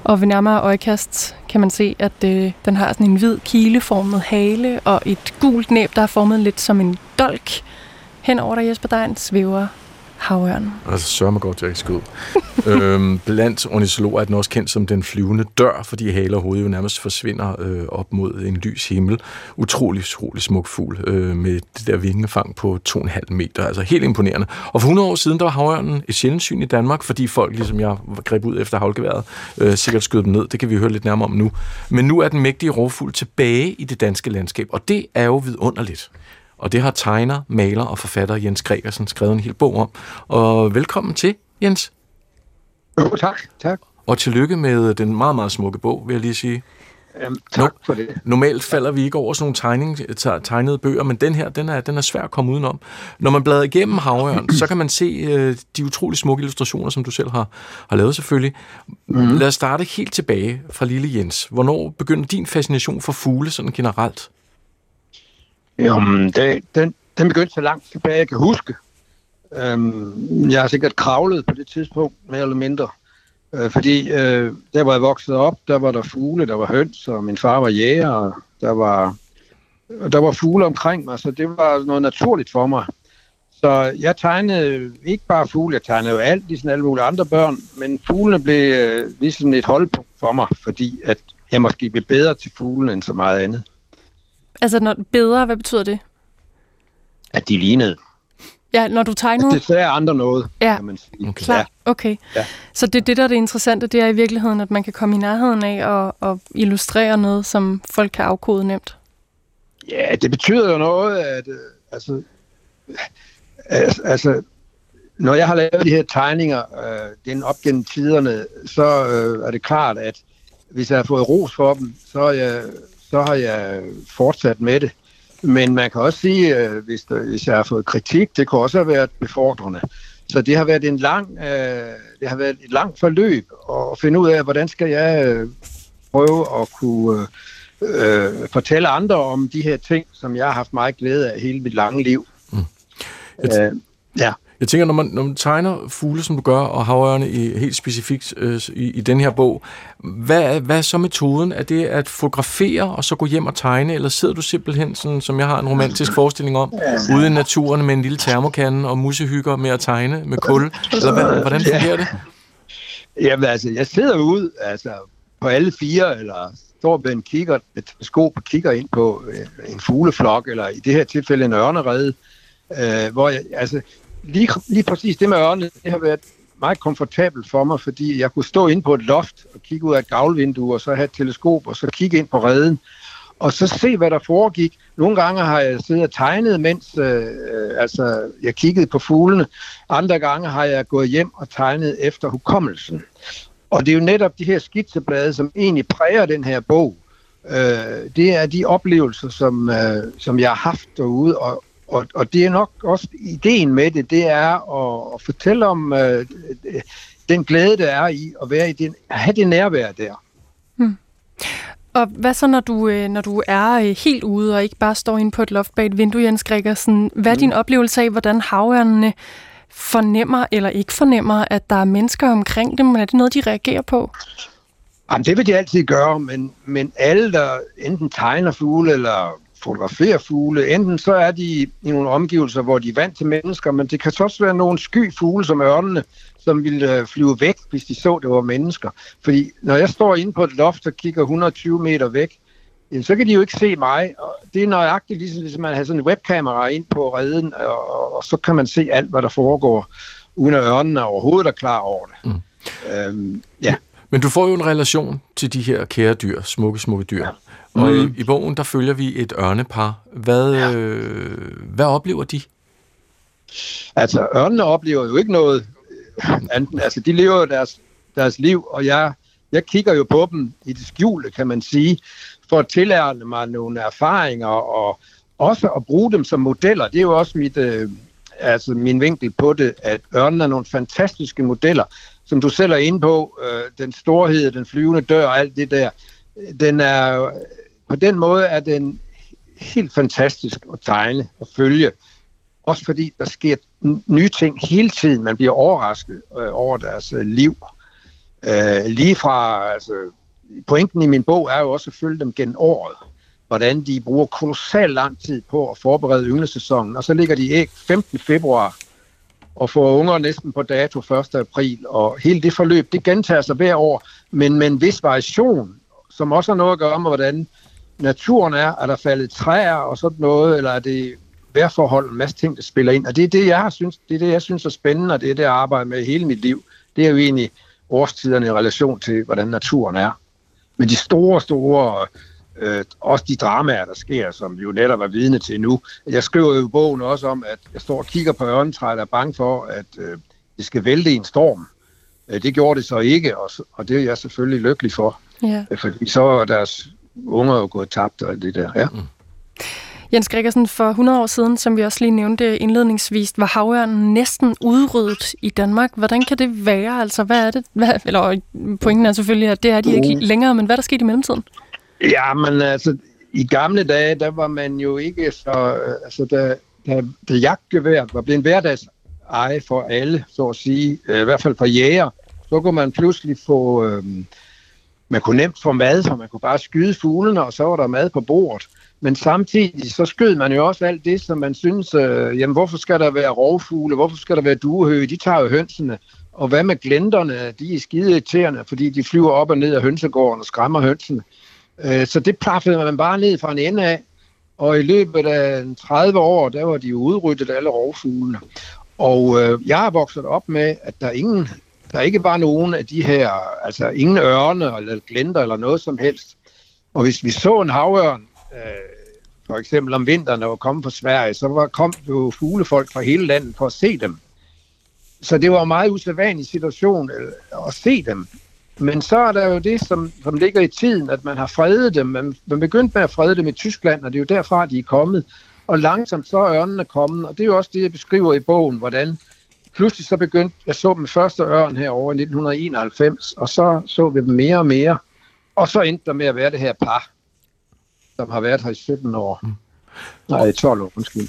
Og ved nærmere øjekast kan man se, at øh, den har sådan en hvid kileformet hale og et gult næb, der er formet lidt som en dolk. Henover der, Jesper Dein, svæver havørnen. Altså sørger mig godt, jeg ikke skal ud. øhm, blandt ornitologer er den også kendt som den flyvende dør, fordi hale og hoved jo nærmest forsvinder øh, op mod en lys himmel. Utrolig, utrolig smuk fugl øh, med det der vingefang på to komma fem meter. Altså helt imponerende. Og for hundrede år siden, der var havørnen et sjældent syn i Danmark, fordi folk, ligesom jeg, greb ud efter havlgeværet, øh, sikkert skød dem ned. Det kan vi høre lidt nærmere om nu. Men nu er den mægtige rovfugl tilbage i det danske landskab, og det er jo vidunderligt. Og det har tegner, maler og forfatter Jens Gregersen skrevet en hel bog om. Og velkommen til, Jens. Jo, tak. tak. Og tillykke med den meget, meget smukke bog, vil jeg lige sige. Øhm, tak no- for det. Normalt falder vi ikke over sådan nogle tegning, t- tegnede bøger, men den her, den er, den er svær at komme udenom. Når man bladrer igennem havørn, så kan man se øh, de utrolig smukke illustrationer, som du selv har, har lavet selvfølgelig. Mm. Lad os starte helt tilbage fra lille Jens. Hvornår begynder din fascination for fugle sådan generelt? Jamen, den, den begyndte så langt tilbage, jeg kan huske. Øhm, jeg har sikkert kravlet på det tidspunkt, mere eller mindre. Øh, fordi øh, der, hvor jeg voksede op, der var der fugle, der var høns, og min far var jæger, og der var, der var fugle omkring mig, så det var noget naturligt for mig. Så jeg tegnede ikke bare fugle, jeg tegnede jo alt, ligesom alle mulige andre børn, men fuglene blev øh, ligesom et holdpunkt for mig, fordi at jeg måske blev bedre til fuglene end så meget andet. Altså når, bedre, hvad betyder det? At de lignede. Ja, når du tegnede... Det sagde andre noget, ja. Kan man sige. Okay. Klar, okay. Ja. Så det er det, der er det interessante, det er i virkeligheden, at man kan komme i nærheden af og, og illustrere noget, som folk kan afkode nemt. Ja, det betyder jo noget, at... Øh, altså, Altså, når jeg har lavet de her tegninger øh, den op gennem tiderne, så øh, er det klart, at hvis jeg har fået ros for dem, så, er jeg, så har jeg fortsat med det. Men man kan også sige, øh, hvis, der, hvis jeg har fået kritik, det kunne også have været befordrende. Så det har været en lang, øh, det har været et langt forløb at finde ud af, hvordan skal jeg øh, prøve at kunne øh, fortælle andre om de her ting, som jeg har haft meget glæde af hele mit lange liv. Jeg, t- øh, ja. jeg tænker, når man, når man tegner fugle, som du gør, og havørne i, helt specifikt øh, i, i den her bog, hvad, hvad er så metoden? Er det at fotografere og så gå hjem og tegne, eller sidder du simpelthen, sådan, som jeg har en romantisk forestilling om, ja. Ude i naturen med en lille termokande og musehygger med at tegne med kul? Eller hvad, hvordan fungerer det? Jamen altså, jeg sidder ud altså, på alle fire, eller står ved en kigger, med sko og kigger ind på øh, en fugleflok, eller i det her tilfælde en ørnerede. Øh, hvor jeg, altså, lige, lige præcis det med ørne, det har været meget komfortabelt for mig, fordi jeg kunne stå inde på et loft og kigge ud af et gavlvindue, og så have et teleskop, og så kigge ind på reden, og så se, hvad der foregik. Nogle gange har jeg siddet og tegnet, mens øh, altså, jeg kiggede på fuglene. Andre gange har jeg gået hjem og tegnet efter hukommelsen. Og det er jo netop de her skitseblade, som egentlig præger den her bog. Øh, det er de oplevelser, som, øh, som jeg har haft derude, og Og, og det er nok også ideen med det, det er at, at fortælle om øh, den glæde, der er i at være i den, at have det nærvær der. Hmm. Og hvad så, når du, når du er helt ude og ikke bare står inde på et loft bag et vindue, Jens Gregersen? Hvad er din hmm. oplevelse af, hvordan havørnene fornemmer eller ikke fornemmer, at der er mennesker omkring dem? Er det noget, de reagerer på? Jamen, det vil de altid gøre, men, men alle, der enten tegner fugle eller fotograferer fugle. Enten så er de i nogle omgivelser, hvor de er vant til mennesker, men det kan også være nogle sky fugle som ørnene, som ville flyve væk, hvis de så, det var mennesker. Fordi når jeg står inde på et loft og kigger hundrede og tyve meter væk, så kan de jo ikke se mig. Og det er nøjagtigt, ligesom hvis man har sådan en webkamera ind på reden, og så kan man se alt, hvad der foregår, uden at ørnene overhovedet er klar over det. Mm. Øhm, ja. Men du får jo en relation til de her kære dyr, smukke, smukke dyr. Ja. Og i, i bogen, der følger vi et ørnepar. Hvad, ja. øh, hvad oplever de? Altså, ørnene oplever jo ikke noget andet. Altså, de lever deres, deres liv, og jeg, jeg kigger jo på dem i det skjulte, kan man sige, for at tillære mig nogle erfaringer, og også at bruge dem som modeller. Det er jo også mit, øh, altså min vinkel på det, at ørnene er nogle fantastiske modeller, som du selv er inde på. Øh, den storhed, den flyvende dør og alt det der. Den er, på den måde er den helt fantastisk at tegne og følge. Også fordi der sker nye ting hele tiden. Man bliver overrasket over deres liv. Lige fra, altså, pointen i min bog er jo også at følge dem gennem året. Hvordan de bruger kolossal lang tid på at forberede ynglesæsonen. Og så ligger de æg femtende februar og får unger næsten på dato første april. Og hele det forløb, det gentager sig hver år, men med en vis variation, som også har noget at gøre med, hvordan naturen er. Er der faldet træer og sådan noget, eller er det vejrforhold, en masse ting, der spiller ind? Og det er det, jeg synes, det er, det, jeg synes er spændende, og det er det, jeg arbejder med hele mit liv. Det er jo egentlig årstiderne i relation til, hvordan naturen er. Men de store, store, øh, også de dramaer, der sker, som vi jo netop er vidne til nu. Jeg skriver jo i bogen også om, at jeg står og kigger på ørnetræet og er bange for, at øh, det skal vælte i en storm. Det gjorde det så ikke, og, og det er jeg selvfølgelig lykkelig for. Ja. Fordi så er deres unger jo gået tabt og det der. Ja. Mm. Jens Gregersen, for hundrede år siden, som vi også lige nævnte indledningsvis, var havørnen næsten udryddet i Danmark. Hvordan kan det være? Altså, hvad er det? Hvad, eller pointen er selvfølgelig, at det er de ikke mm. længere, men hvad er der sket i mellemtiden? Ja, men altså, i gamle dage, der var man jo ikke så... Altså, da, da, da jagtgeværet var blevet en hverdags eje for alle, så at sige, øh, i hvert fald for jæger, så kunne man pludselig få, øh, man kunne nemt få mad, så man kunne bare skyde fuglene, og så var der mad på bordet. Men samtidig, så skød man jo også alt det, som man synes, øh, jamen hvorfor skal der være rovfugle, hvorfor skal der være duehøge, de tager jo hønsene, og hvad med glenderne, de er skide irriterende, fordi de flyver op og ned af hønsegården og skræmmer hønsene. Øh, så det plaffede man bare ned fra en ende af, og i løbet af tredive år, der var de jo udryddet alle rovfuglene. Og øh, jeg har vokset op med, at der ingen, der ikke var nogen af de her, altså ingen ørne eller glenter eller noget som helst. Og hvis vi så en havørn, øh, for eksempel om vinteren og komme på Sverige, så var, kom jo fuglefolk fra hele landet for at se dem. Så det var en meget usædvanlig situation at se dem. Men så er der jo det, som, som ligger i tiden, at man har fredet dem. Man, man begyndte med at frede dem i Tyskland, og det er jo derfra, de er kommet. Og langsomt så er ørnene kommet, og det er jo også det, jeg beskriver i bogen, hvordan pludselig så begyndte, jeg så den første ørn herovre i nitten enoghalvfems, og så så vi dem mere og mere. Og så endte der med at være det her par, som har været her i sytten år. Nej, tolv år, undskyld.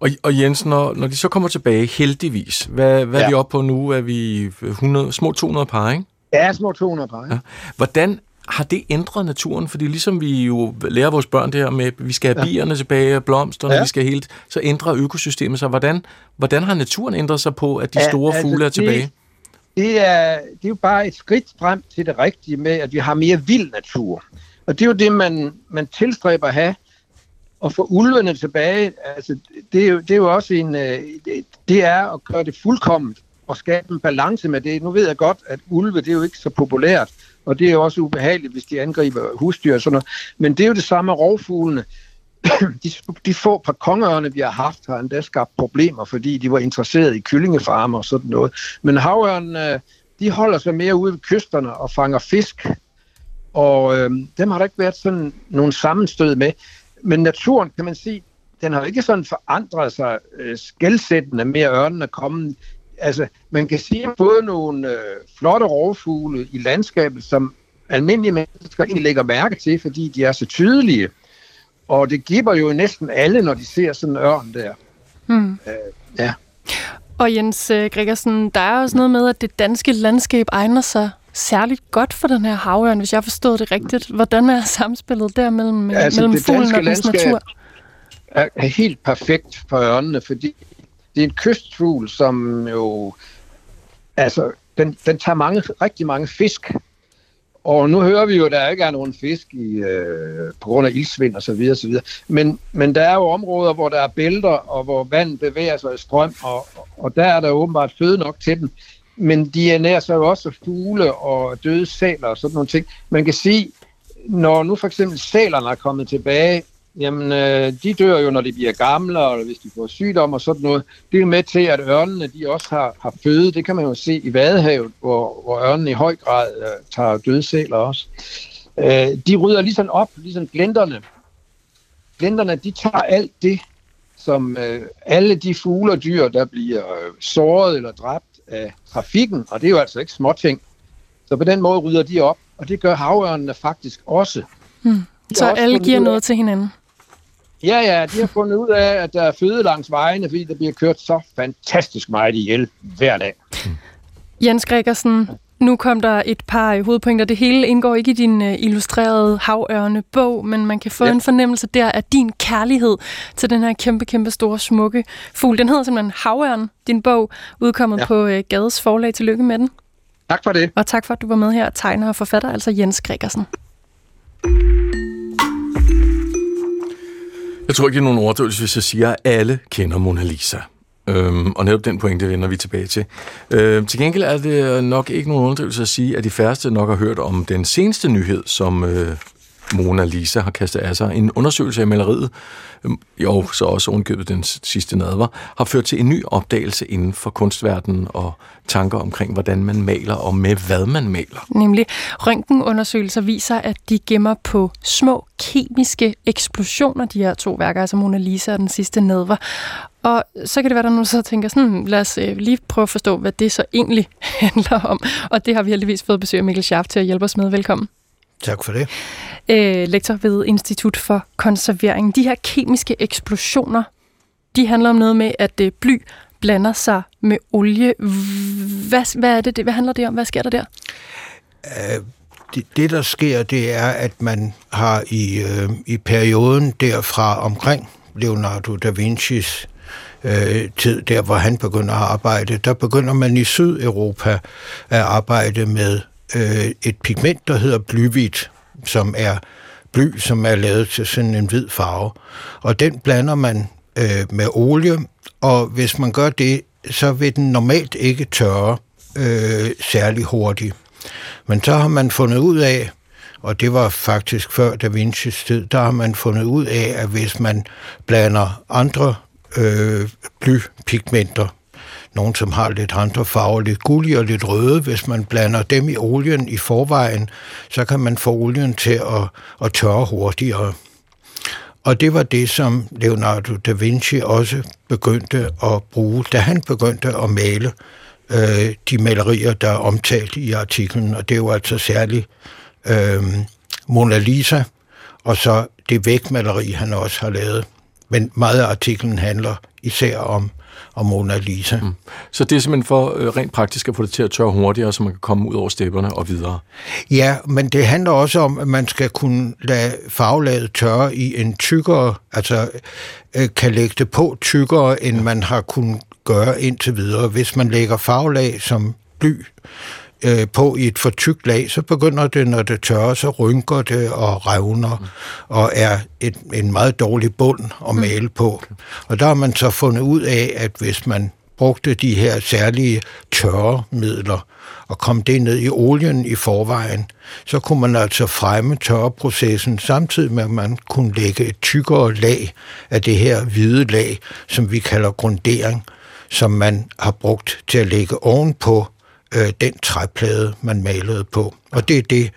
Og, og Jens, når, når de så kommer tilbage, heldigvis, hvad, hvad ja. er vi oppe på nu? Er vi hundrede, små to hundrede par, ikke? Ja, små to hundrede par, ja. Hvordan har det ændret naturen? Fordi ligesom vi jo lærer vores børn det her med, at vi skal have bierne tilbage, blomsterne, ja. vi skal helt, så ændrer økosystemet sig. Hvordan, hvordan har naturen ændret sig på, at de store ja, altså fugle er det, tilbage? Det er, det er jo bare et skridt frem til det rigtige med, at vi har mere vild natur. Og det er jo det, man, man tilstræber at have. Og få ulvene tilbage, altså, det, er jo, det er jo også en... Det er at gøre det fuldkomment og skabe en balance med det. Nu ved jeg godt, at ulve, det er jo ikke så populært, og det er jo også ubehageligt, hvis de angriber husdyr og sådan noget. Men det er jo det samme rovfuglene. De, de få par kongeørne, vi har haft, har endda skabt problemer, fordi de var interesseret i kyllingefarmer og sådan noget. Men havørnene, de holder sig mere ude ved kysterne og fanger fisk, og øh, dem har der ikke været sådan nogle sammenstød med. Men naturen, kan man sige, den har ikke sådan forandret sig øh, skelsættende med ørnene kommet. Altså, man kan sige, at både nogle øh, flotte rovfugle i landskabet, som almindelige mennesker egentlig lægger mærke til, fordi de er så tydelige. Og det giver jo næsten alle, når de ser sådan en ørn der. Hmm. Øh, ja. Og Jens Gregersen, der er også noget med, at det danske landskab egner sig særligt godt for den her havørn, hvis jeg forstod det rigtigt. Hvordan er samspillet der mellem, altså, mellem fuglen og dens natur? Er, er helt perfekt for ørnene, fordi det er en kystfugl, som jo... Altså, den, den tager mange, rigtig mange fisk. Og nu hører vi jo, at der ikke er nogen fisk i, øh, på grund af ildsvind og så videre, og så videre. Men, men der er jo områder, hvor der er bælter, og hvor vand bevæger sig i strøm, og, og der er der åbenbart føde nok til dem. Men de ernærer sig jo også fugle og døde sæler og sådan nogle ting. Man kan sige, når nu for eksempel sælerne er kommet tilbage, jamen øh, de dør jo, når de bliver gamle, eller hvis de får sygdom og sådan noget. Det er med til, at ørnene de også har, har føde. Det kan man jo se i Vadehavet, hvor, hvor ørnene i høj grad øh, tager døde sæler også. Øh, de rydder ligesom op, ligesom glenterne. Glenterne, de tager alt det, som øh, alle de fugle og dyr, der bliver øh, såret eller dræbt, af trafikken, og det er jo altså ikke småting. Så på den måde rydder de op, og det gør havørnene faktisk også. Hmm. Så også alle giver noget af... til hinanden? Ja, ja, de har fundet ud af, at der er føde langs vejene, fordi der bliver kørt så fantastisk meget ihjel hver dag. Hmm. Jens Gregersen, nu kom der et par hovedpunkter. Det hele indgår ikke i din illustrerede havørnebog, men man kan få ja. en fornemmelse der af din kærlighed til den her kæmpe, kæmpe store, smukke fugl. Den hedder simpelthen Havørn, din bog, udkommet ja. på Gades Forlag. Tillykke med den. Tak for det. Og tak for, at du var med her, tegner og forfatter, altså Jens Gregersen. Jeg tror ikke, det er nogen overdrivelse, hvis jeg siger, at alle kender Mona Lisa. Øhm, og netop den pointe vender vi tilbage til. Øhm, til gengæld er det nok ikke nogen underdrivelse at sige, at de færreste nok har hørt om den seneste nyhed, som øh, Mona Lisa har kastet af sig. En undersøgelse af maleriet, øh, jo, så også ovenkøbet den sidste nadver, har ført til en ny opdagelse inden for kunstverdenen og tanker omkring, hvordan man maler og med hvad man maler. Nemlig, røntgenundersøgelser viser, at de gemmer på små kemiske eksplosioner, de her to værker, altså Mona Lisa og den sidste nadver. Og så kan det være, der nu så tænker sådan, lad os øh, lige prøve at forstå, hvad det så egentlig handler om. Og det har vi heldigvis fået besøg af Mikkel Scharf til at hjælpe os med. Velkommen. Tak for det. Øh, lektor ved Institut for Konservering. De her kemiske eksplosioner, de handler om noget med, at øh, bly blander sig med olie. Hvad, hvad, er det, det, hvad handler det om? Hvad sker der der? Uh, det, det, der sker, det er, at man har i, uh, i perioden derfra omkring Leonardo da Vincis tid, der hvor han begynder at arbejde, der begynder man i Sydeuropa at arbejde med øh, et pigment, der hedder blyhvidt, som er bly, som er lavet til sådan en hvid farve. Og den blander man øh, med olie, og hvis man gør det, så vil den normalt ikke tørre øh, særlig hurtigt. Men så har man fundet ud af, og det var faktisk før Da Vincis tid, der har man fundet ud af, at hvis man blander andre Øh, blypigmenter, nogen som har lidt andre farver, lidt gullige og lidt røde, hvis man blander dem i olien i forvejen, så kan man få olien til at, at tørre hurtigere. Og det var det, som Leonardo da Vinci også begyndte at bruge, da han begyndte at male øh, de malerier, der er omtalt i artiklen, og det er jo altså særligt øh, Mona Lisa, og så det vægmaleri, han også har lavet. Men meget af artiklen handler især om, om Mona Lisa. Mm. Så det er simpelthen for øh, rent praktisk at få det til at tørre hurtigere, så man kan komme ud over stepperne og videre? Ja, men det handler også om, at man skal kunne lade farvelaget tørre i en tykkere, altså øh, kan lægge det på tykkere, end man har kunnet gøre indtil videre. Hvis man lægger farvelag som bly øh, på i et for tykt lag, så begynder det, når det tørrer, så rynker det og revner mm. og er Et, en meget dårlig bund at male på. Okay. Og der har man så fundet ud af, at hvis man brugte de her særlige tørre midler og kom det ned i olien i forvejen, så kunne man altså fremme tørreprocessen, samtidig med, at man kunne lægge et tykkere lag af det her hvide lag, som vi kalder grundering, som man har brugt til at lægge ovenpå øh, den træplade, man malede på. Og det er det,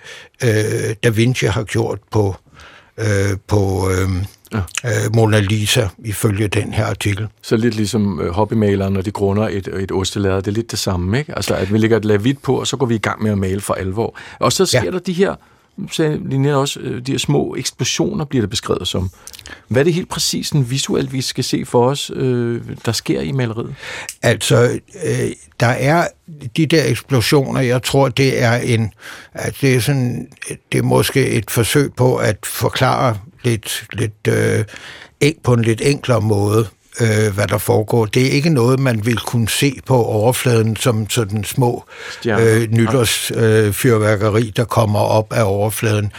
øh, Da Vinci har gjort på Øh, på øh, ja. øh, Mona Lisa, ifølge den her artikel. Så lidt ligesom øh, hobbymaleren, når de grunder et, et ostelæder, det er lidt det samme, ikke? Altså, at vi lægger et lag hvidt på, og så går vi i gang med at male for alvor. Og så sker ja. der de her, sagde Linnea også, de her små eksplosioner, bliver det beskrevet som. Hvad er det helt præcis en visuelt, vi skal se for os, øh, der sker i maleriet? Altså, øh, der er de der eksplosioner, jeg tror, det er en, at det er sådan, det er måske et forsøg på at forklare lidt, lidt øh, på en lidt enklere måde, øh, hvad der foregår. Det er ikke noget, man vil kunne se på overfladen som sådan små øh, nytårsfyrværkeri, øh, der kommer op af overfladen.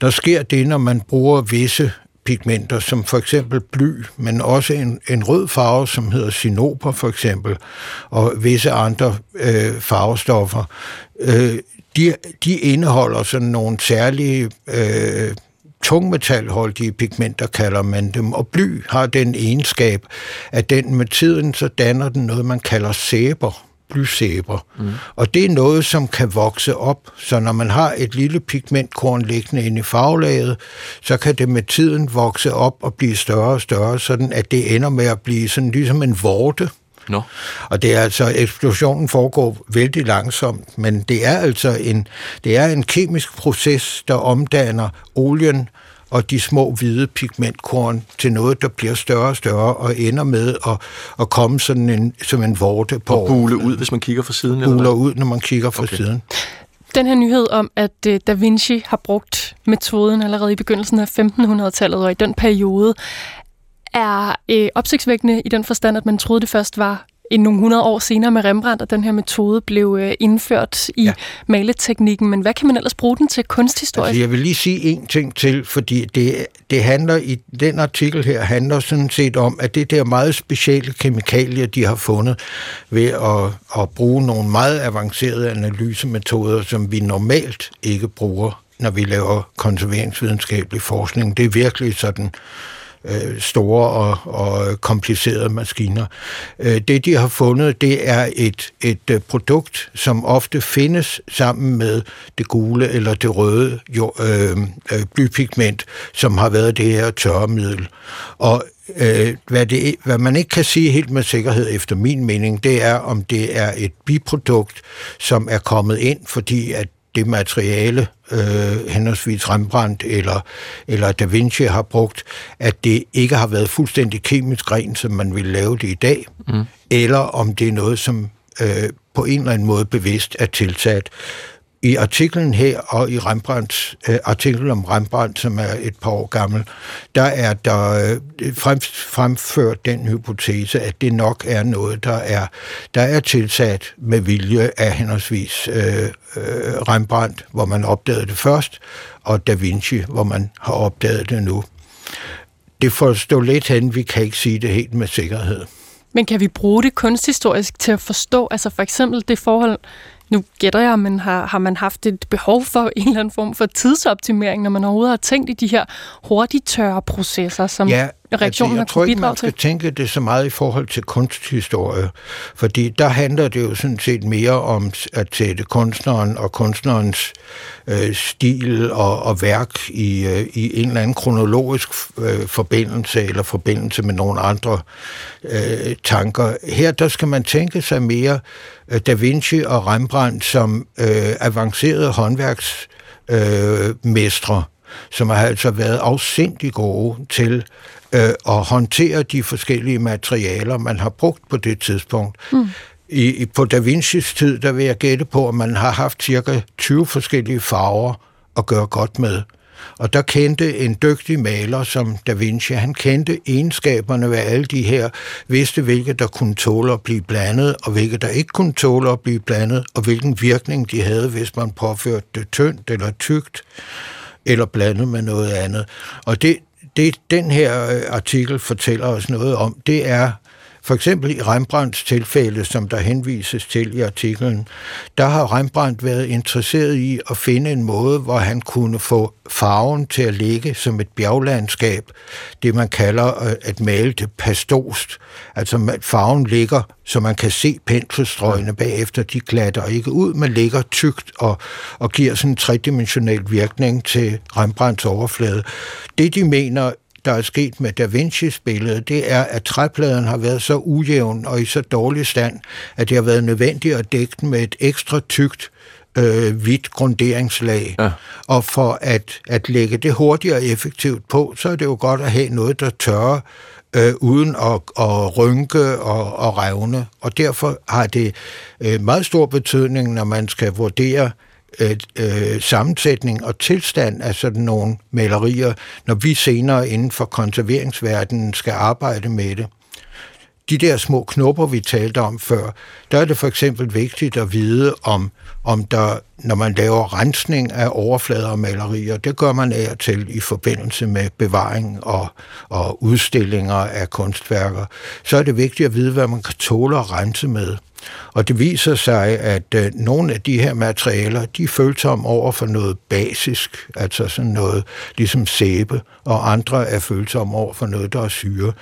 Der sker det, når man bruger visse pigmenter, som for eksempel bly, men også en, en rød farve, som hedder cinoper for eksempel, og visse andre øh, farvestoffer, øh, de, de indeholder sådan nogle særlige øh, tungmetalholdige pigmenter, kalder man dem, og bly har den egenskab, at den med tiden så danner den noget, man kalder sæber, blysæber. Mm. Og det er noget, som kan vokse op, så når man har et lille pigmentkorn liggende inde i farvelaget, så kan det med tiden vokse op og blive større og større, sådan at det ender med at blive sådan ligesom en vorte. No. Og det er altså, eksplosionen foregår vældig langsomt, men det er altså en, det er en kemisk proces, der omdanner olien og de små hvide pigmentkorn til noget, der bliver større og større og ender med at, at komme sådan en, som en vorte på. Og bule ud, hvis man kigger fra siden? Buler eller ud, når man kigger fra okay. siden. Den her nyhed om, at Da Vinci har brugt metoden allerede i begyndelsen af femtenhundredetallet og i den periode, er øh, opsigtsvækkende i den forstand, at man troede, det først var en nogle hundrede år senere med Rembrandt, at den her metode blev øh, indført i ja. maleteknikken. Men hvad kan man ellers bruge den til kunsthistorie? Altså, jeg vil lige sige én ting til, fordi det, det handler i den artikel her handler sådan set om, at det der meget specielle kemikalier, de har fundet ved at, at bruge nogle meget avancerede analysemetoder, som vi normalt ikke bruger, når vi laver konserveringsvidenskabelig forskning. Det er virkelig sådan store og, og komplicerede maskiner. Det, de har fundet, det er et, et produkt, som ofte findes sammen med det gule eller det røde jo, øh, blypigment, som har været det her tørremiddel. Og øh, hvad, det, hvad man ikke kan sige helt med sikkerhed, efter min mening, det er, om det er et biprodukt, som er kommet ind, fordi at det materiale, øh, henholdsvis Rembrandt eller, eller Da Vinci har brugt, at det ikke har været fuldstændig kemisk rent, som man ville lave det i dag, mm. eller om det er noget, som øh, på en eller anden måde bevidst er tilsat. I artiklen her og i Rembrandts, øh, artiklen om Rembrandt, som er et par år gammel, der er der øh, frem, fremført den hypotese, at det nok er noget, der er, der er tilsat med vilje af henholdsvis øh, øh, Rembrandt, hvor man opdagede det først, og Da Vinci, hvor man har opdaget det nu. Det får stå lidt hen, vi kan ikke sige det helt med sikkerhed. Men kan vi bruge det kunsthistorisk til at forstå, altså for eksempel det forhold, nu gætter jeg, men har, har man haft et behov for en eller anden form for tidsoptimering, når man overhovedet har tænkt i de her hurtigtørre processer, som ja, reaktionen altså, har bidraget til? Jeg tror ikke, man skal tænke det så meget i forhold til kunsthistorie, fordi der handler det jo sådan set mere om at sætte kunstneren og kunstnerens øh, stil og, og værk i, øh, i en eller anden kronologisk øh, forbindelse eller forbindelse med nogle andre øh, tanker. Her der skal man tænke sig mere Da Vinci og Rembrandt som øh, avancerede håndværksmestre, øh, som har altså været afsindig gode til øh, at håndtere de forskellige materialer, man har brugt på det tidspunkt. Mm. I, på Da Vincis tid, der vil jeg gætte på, at man har haft cirka tyve forskellige farver at gøre godt med. Og der kendte en dygtig maler som Da Vinci, han kendte egenskaberne ved alle de her, vidste hvilke der kunne tåle at blive blandet, og hvilke der ikke kunne tåle at blive blandet, og hvilken virkning de havde, hvis man påførte det tyndt eller tykt, eller blandet med noget andet. Og det, det den her artikel fortæller os noget om, det er, for eksempel i Rembrandts tilfælde, som der henvises til i artiklen, der har Rembrandt været interesseret i at finde en måde, hvor han kunne få farven til at ligge som et bjerglandskab, det man kalder at male det pastost, altså at farven ligger, så man kan se penselstrøgene bagefter, de glatter ikke ud, men ligger tykt og, og giver sådan en tredimensionel virkning til Rembrandts overflade. Det de mener, der er sket med Da Vincis billede, det er, at træpladen har været så ujævn og i så dårlig stand, at det har været nødvendigt at dække den med et ekstra tykt, øh, hvidt grunderingslag. Ja. Og for at, at lægge det hurtigt og effektivt på, så er det jo godt at have noget, der tørrer, øh, uden at, at rynke og, og revne. Og derfor har det øh, meget stor betydning, når man skal vurdere Et, øh, sammensætning og tilstand af sådan nogle malerier, når vi senere inden for konserveringsverdenen skal arbejde med det. De der små knopper, vi talte om før, der er det for eksempel vigtigt at vide, om, om der, når man laver rensning af overflader og malerier, det gør man af og til i forbindelse med bevaring og, og udstillinger af kunstværker, så er det vigtigt at vide, hvad man kan tåle at rense med. Og det viser sig, at øh, nogle af de her materialer, de er følsomme over for noget basisk, altså sådan noget ligesom sæbe, og andre er følsomme over for noget, der er syre.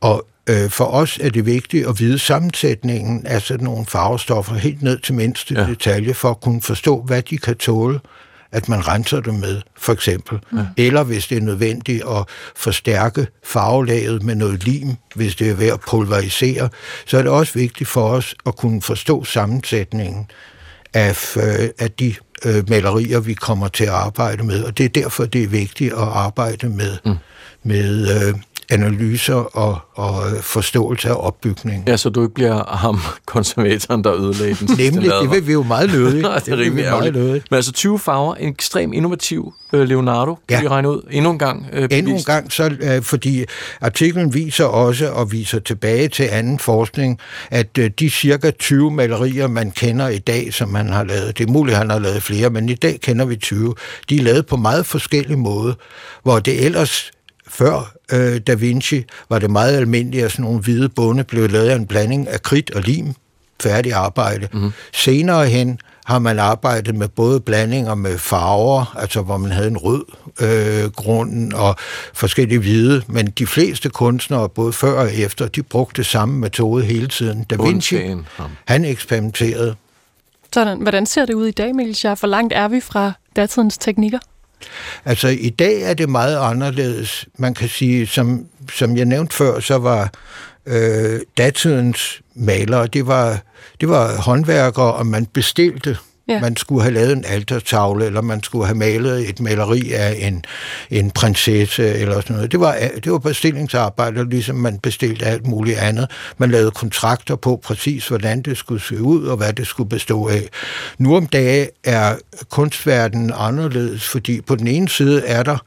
Og øh, for os er det vigtigt at vide sammensætningen af sådan nogle farvestoffer helt ned til mindste ja. detalje, for at kunne forstå, hvad de kan tåle, at man renser det med, for eksempel. Ja. Eller hvis det er nødvendigt at forstærke farvelaget med noget lim, hvis det er ved at pulverisere, så er det også vigtigt for os at kunne forstå sammensætningen af, øh, af de øh, malerier, vi kommer til at arbejde med. Og det er derfor, det er vigtigt at arbejde med, mm. med øh, analyser og, og forståelse af opbygningen. Ja, så du ikke bliver ham, konservatoren, der ødelagde den. Nemlig, det vil vi jo meget lødigt. Nej, det er rimelig ærgerligt. Men altså tyve farver, en ekstrem innovativ øh, Leonardo, kan ja. vi regne ud, endnu en gang. Øh, endnu en gang, så, øh, fordi artiklen viser også, og viser tilbage til anden forskning, at øh, de cirka tyve malerier, man kender i dag, som man har lavet, det er muligt, han har lavet flere, men i dag kender vi tyve, de er lavet på meget forskellige måder, hvor det ellers før øh, Da Vinci var det meget almindeligt, at sådan nogle hvide bunde blev lavet af en blanding af kridt og lim, færdig arbejde. Mm-hmm. Senere hen har man arbejdet med både blandinger med farver, altså hvor man havde en rød øh, grund og forskellige hvide, men de fleste kunstnere, både før og efter, de brugte samme metode hele tiden. Da Vinci, han eksperimenterede. Sådan, hvordan ser det ud i dag, Mikkel Schaar? Hvor langt er vi fra datidens teknikker? Altså, i dag er det meget anderledes. Man kan sige, som, som jeg nævnte før, så var øh, datidens malere, det var, det var håndværkere, og man bestilte Ja. Man skulle have lavet en altertavle, eller man skulle have malet et maleri af en, en prinsesse, eller sådan noget. Det var, det var bestillingsarbejde, ligesom man bestilte alt muligt andet. Man lavede kontrakter på præcis, hvordan det skulle se ud, og hvad det skulle bestå af. Nu om dage er kunstverdenen anderledes, fordi på den ene side er der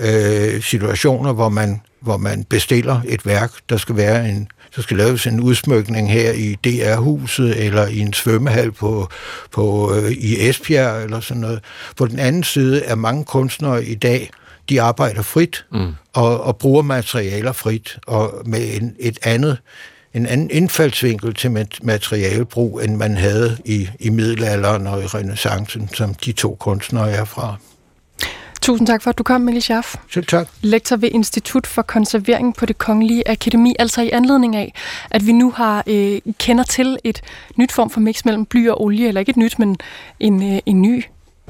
øh, situationer, hvor man, hvor man bestiller et værk, der skal være en så skal laves en udsmykning her i D R-huset, eller i en svømmehal på, på, øh, i Esbjerg, eller sådan noget. På den anden side er mange kunstnere i dag, de arbejder frit, mm. og, og bruger materialer frit, og med en, et andet, en anden indfaldsvinkel til materialebrug, end man havde i, i middelalderen og i renæssancen, som de to kunstnere er fra. Tusind tak for, at du kom, Mikkel Schaff. Selv tak. Lektor ved Institut for Konservering på Det Kongelige Akademi, altså i anledning af, at vi nu har øh, kender til et nyt form for mix mellem bly og olie, eller ikke et nyt, men en, øh, en ny,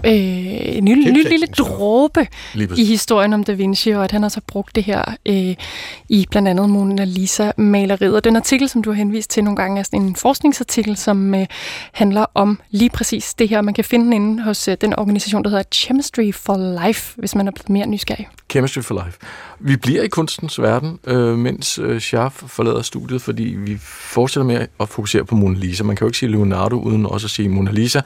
øh, en ny, ny lille dråbe i historien om Da Vinci, og at han har så brugt det her øh, i blandt andet Mona Lisa-maleriet. Og den artikel, som du har henvist til nogle gange, er sådan en forskningsartikel, som øh, handler om lige præcis det her. Man kan finde den inde hos øh, den organisation, der hedder Chemistry for Life, hvis man er blevet mere nysgerrig. Chemistry for Life. Vi bliver i kunstens verden, øh, mens øh, Schaff forlader studiet, fordi vi fortsætter med at fokusere på Mona Lisa. Man kan jo ikke sige Leonardo uden også at sige Mona Lisa.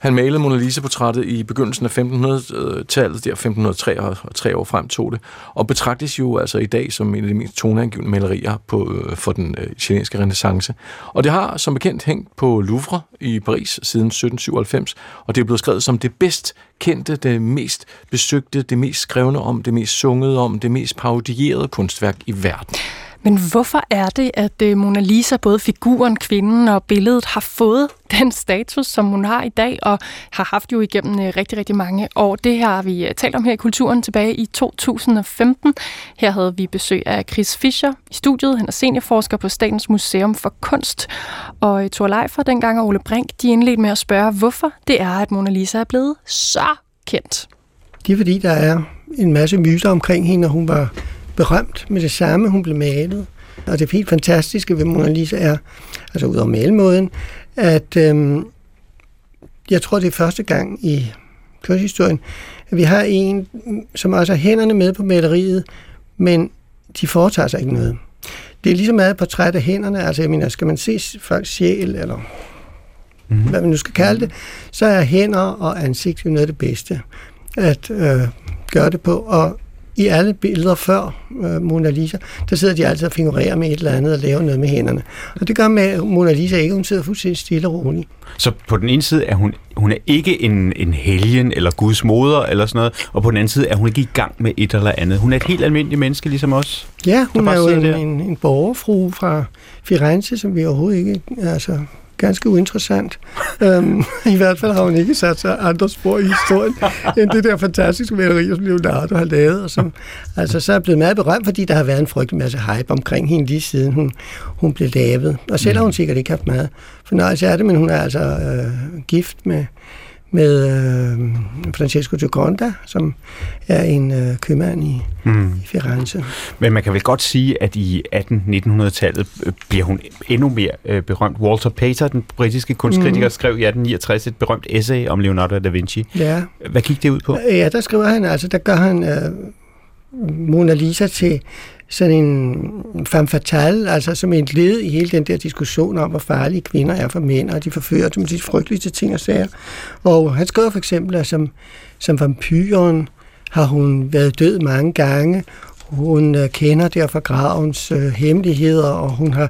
Han malede Mona Lisa-portrættet i begyndelsen af femtenhundredetallet, der femten hundrede og tre og tre år frem tog det, og betragtes jo altså i dag som en af de mest toneangivende malerier på, for den øh, chilenske renæssance. Og det har som bekendt hængt på Louvre i Paris siden sytten syvoghalvfems, og det er blevet skrevet som det bedst kendte, det mest besøgte, det mest skrevne om, det mest sungede om, det mest parodierede kunstværk i verden. Men hvorfor er det, at Mona Lisa, både figuren, kvinden og billedet, har fået den status, som hun har i dag, og har haft jo igennem rigtig, rigtig mange år? Det har vi talt om her i Kulturen tilbage i to tusind og femten. Her havde vi besøg af Chris Fischer i studiet. Han er seniorforsker på Statens Museum for Kunst. Og Thor Leifer dengang og Ole Brink, de indledte med at spørge, hvorfor det er, at Mona Lisa er blevet så kendt. Det er, fordi der er en masse myter omkring hende, og hun var berømt med det samme, hun blev malet. Og det helt fantastiske ved Mona Lisa er, altså ud over malemåden, at øhm, jeg tror, det er første gang i kunsthistorien, at vi har en, som også har hænderne med på maleriet, men de foretager sig ikke noget. Det er ligesom meget et portræt af hænderne, altså jeg mener, skal man se folks sjæl, eller mm-hmm. hvad man nu skal kalde det, så er hænder og ansigt jo noget af det bedste at øh, gøre det på, og i alle billeder før øh, Mona Lisa, der sidder de altid og figurerer med et eller andet og laver noget med hænderne. Og det gør med Mona Lisa ikke, hun sidder fuldstændig stille og rolig. Så på den ene side er hun, hun er ikke en, en helgen eller Guds moder eller sådan noget, og på den anden side er hun ikke i gang med et eller andet. Hun er et helt almindeligt menneske ligesom os. Ja, hun er jo en, en, en borgerfrue fra Firenze, som vi overhovedet ikke... Altså ganske uinteressant. øhm, I hvert fald har hun ikke sat sig andre spor i historien, end det der fantastiske maleri, som Leonardo har lavet, og som altså så er blevet meget berømt, fordi der har været en frygtelig masse hype omkring hende lige siden hun, hun blev lavet. Og selv har hun sikkert ikke haft meget fornøjelse af det, men hun er altså øh, gift med, med øh, Francesco Gioconda, som er en øh, købmand i, mm. i Firenze. Men man kan vel godt sige, at i atten nitten hundrede-tallet bliver hun endnu mere øh, berømt. Walter Pater, den britiske kunstkritiker, mm. skrev i atten niogtres et berømt essay om Leonardo da Vinci. Ja. Hvad gik det ud på? Ja, der skriver han, altså der gør han øh, Mona Lisa til sådan en femme fatale, altså som en led i hele den der diskussion om, hvor farlige kvinder er for mænd, og de forfører dem til frygtelige ting og sager. Og han skriver for eksempel, at som, som vampyren har hun været død mange gange, hun øh, kender derfor gravens øh, hemmeligheder, og hun har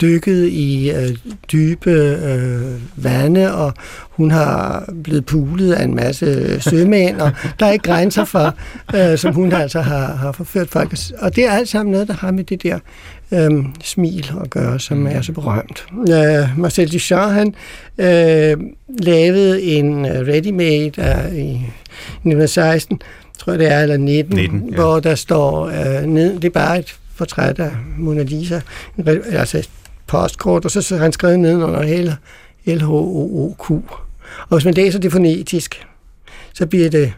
dykket i øh, dybe øh, vande, og hun har blevet pulet af en masse sømænd, og der er ikke grænser for, øh, som hun altså har, har forført folk. Og det er alt sammen noget, der har med det der øh, smil at gøre, som er så berømt. Øh, Marcel Duchamp, han øh, lavede en ready-made af, i nitten seksten, tror jeg det er, eller nitten, nitten, ja. Hvor der står øh, ned, det er bare et portræt af Mona Lisa, altså postkort, og så har han skrevet nedenunder L H O O Q. Og hvis man læser det fonetisk, så bliver det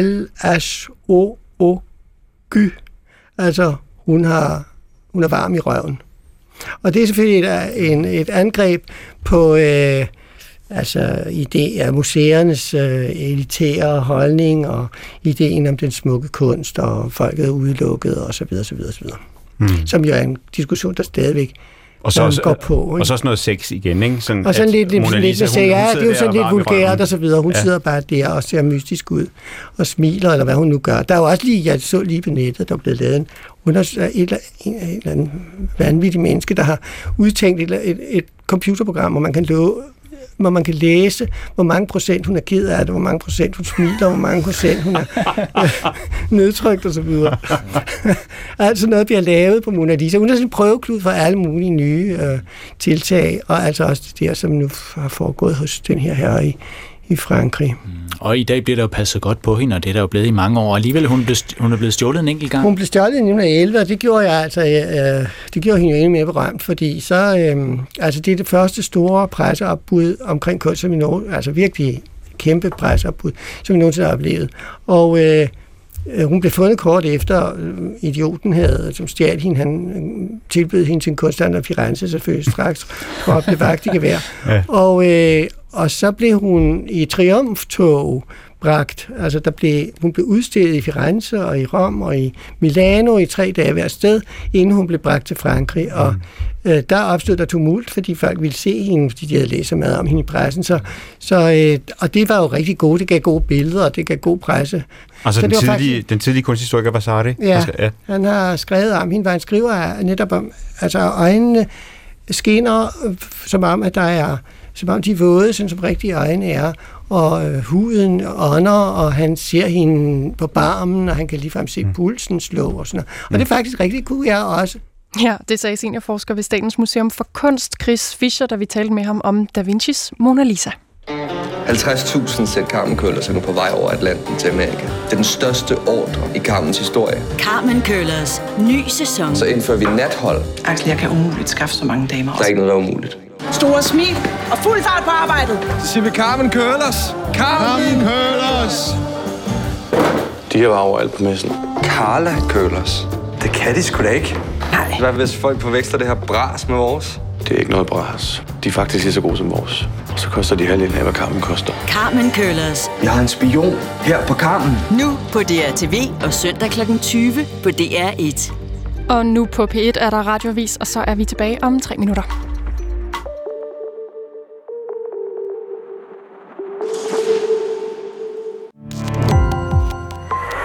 L H O O Q. Altså, hun, har, hun er varm i røven. Og det er selvfølgelig et, en, et angreb på øh, Altså idé af museernes øh, elitære holdning og ideen om den smukke kunst og folket er udelukket og så videre, så videre, så videre. Mm. Som jo er en diskussion, der stadigvæk og så også, går på. Ikke? Og så sådan noget sex igen, ikke? Sådan, og sådan lidt, Mona Lisa, lidt, hun, ja, hun det er jo sådan lidt vulgært og så videre. Hun ja. sidder bare der og ser mystisk ud og smiler, eller hvad hun nu gør. Der er jo også lige, jeg så lige på nettet, der er blevet lavet en undersøgelse af et, en, en eller anden vanvittig menneske, der har udtænkt et, et, et computerprogram, hvor man kan love hvor man kan læse, hvor mange procent hun er ked af det, hvor mange procent hun smiler, hvor mange procent hun er nedtrykt og så videre. Altså noget bliver lavet på Mona Lisa. Hun er sådan en prøveklud for alle mulige nye øh, tiltag, og altså også det der, som nu har foregået hos den her herre i, i Frankrig. Mm. Og i dag bliver der jo passet godt på hende, og det er der jo blevet i mange år. Alligevel hun blev st- hun er blevet stjålet en enkelt gang. Hun blev stjålet i nitten elleve, og det gjorde jeg altså øh, det gjorde hende jo endnu mere berømt, fordi så øh, altså det er det første store presseopbud omkring kunst, som vi nå, altså virkelig kæmpe presseopbud, som vi nogensinde har oplevet. Og øh, hun blev fundet kort efter idioten havde, som stjal hende, han tilbød hende til en kunsthandler i Firenze, selvfølgelig straks, for at blive vagt i gevær. Ja. Og, øh, og så blev hun i triumftog bragt, altså der blev, hun blev udstillet i Firenze og i Rom og i Milano i tre dage hver sted, inden hun blev bragt til Frankrig, mm. og øh, der opstod der tumult, fordi folk ville se hende, fordi de havde læst så meget om hende i pressen, så, så, øh, og det var jo rigtig godt, det gav gode billeder, og det gav god presse. Altså så den, tidlige, faktisk, den tidlige kunsthistoriker Vasari? Ja, altså, ja, han har skrevet om hende, var en skriver netop om, altså øjnene skinner, som om at der er, som om de våde, sådan som rigtige øjne er, og øh, huden ånder, og han ser hende på barmen, og han kan ligefrem se mm. pulsen slå og sådan noget. Og mm. det er faktisk rigtig cool, jeg også. Ja, det sagde seniorforsker ved Statens Museum for Kunst, Chris Fischer, da vi talte med ham om Da Vincis Mona Lisa. halvtreds tusind sæt Carmen Køllers er nu på vej over Atlanten til Amerika. Det er den største ordre i Carmens historie. Carmen Køllers ny sæson. Så indfører vi nathold. Axel, jeg kan umuligt skaffe så mange damer også. Der er ikke noget, der er umuligt. Store smil og fuld fart på arbejdet. Så siger vi Carmen Køllers. Carmen Køllers. De her var overalt på messen. Carla Køllers. Det kan de sgu da ikke. Nej. Hvad hvis folk forveksler det her bras med vores? Det er ikke noget bras. De er faktisk lige så gode som vores. Og så koster de halvdelen af, hvad Carmen koster. Carmen Køllers. Jeg har en spion her på Carmen. Nu på D R T V og søndag klokken tyve på D R et. Og nu på P et er der radioavis, og så er vi tilbage om tre minutter.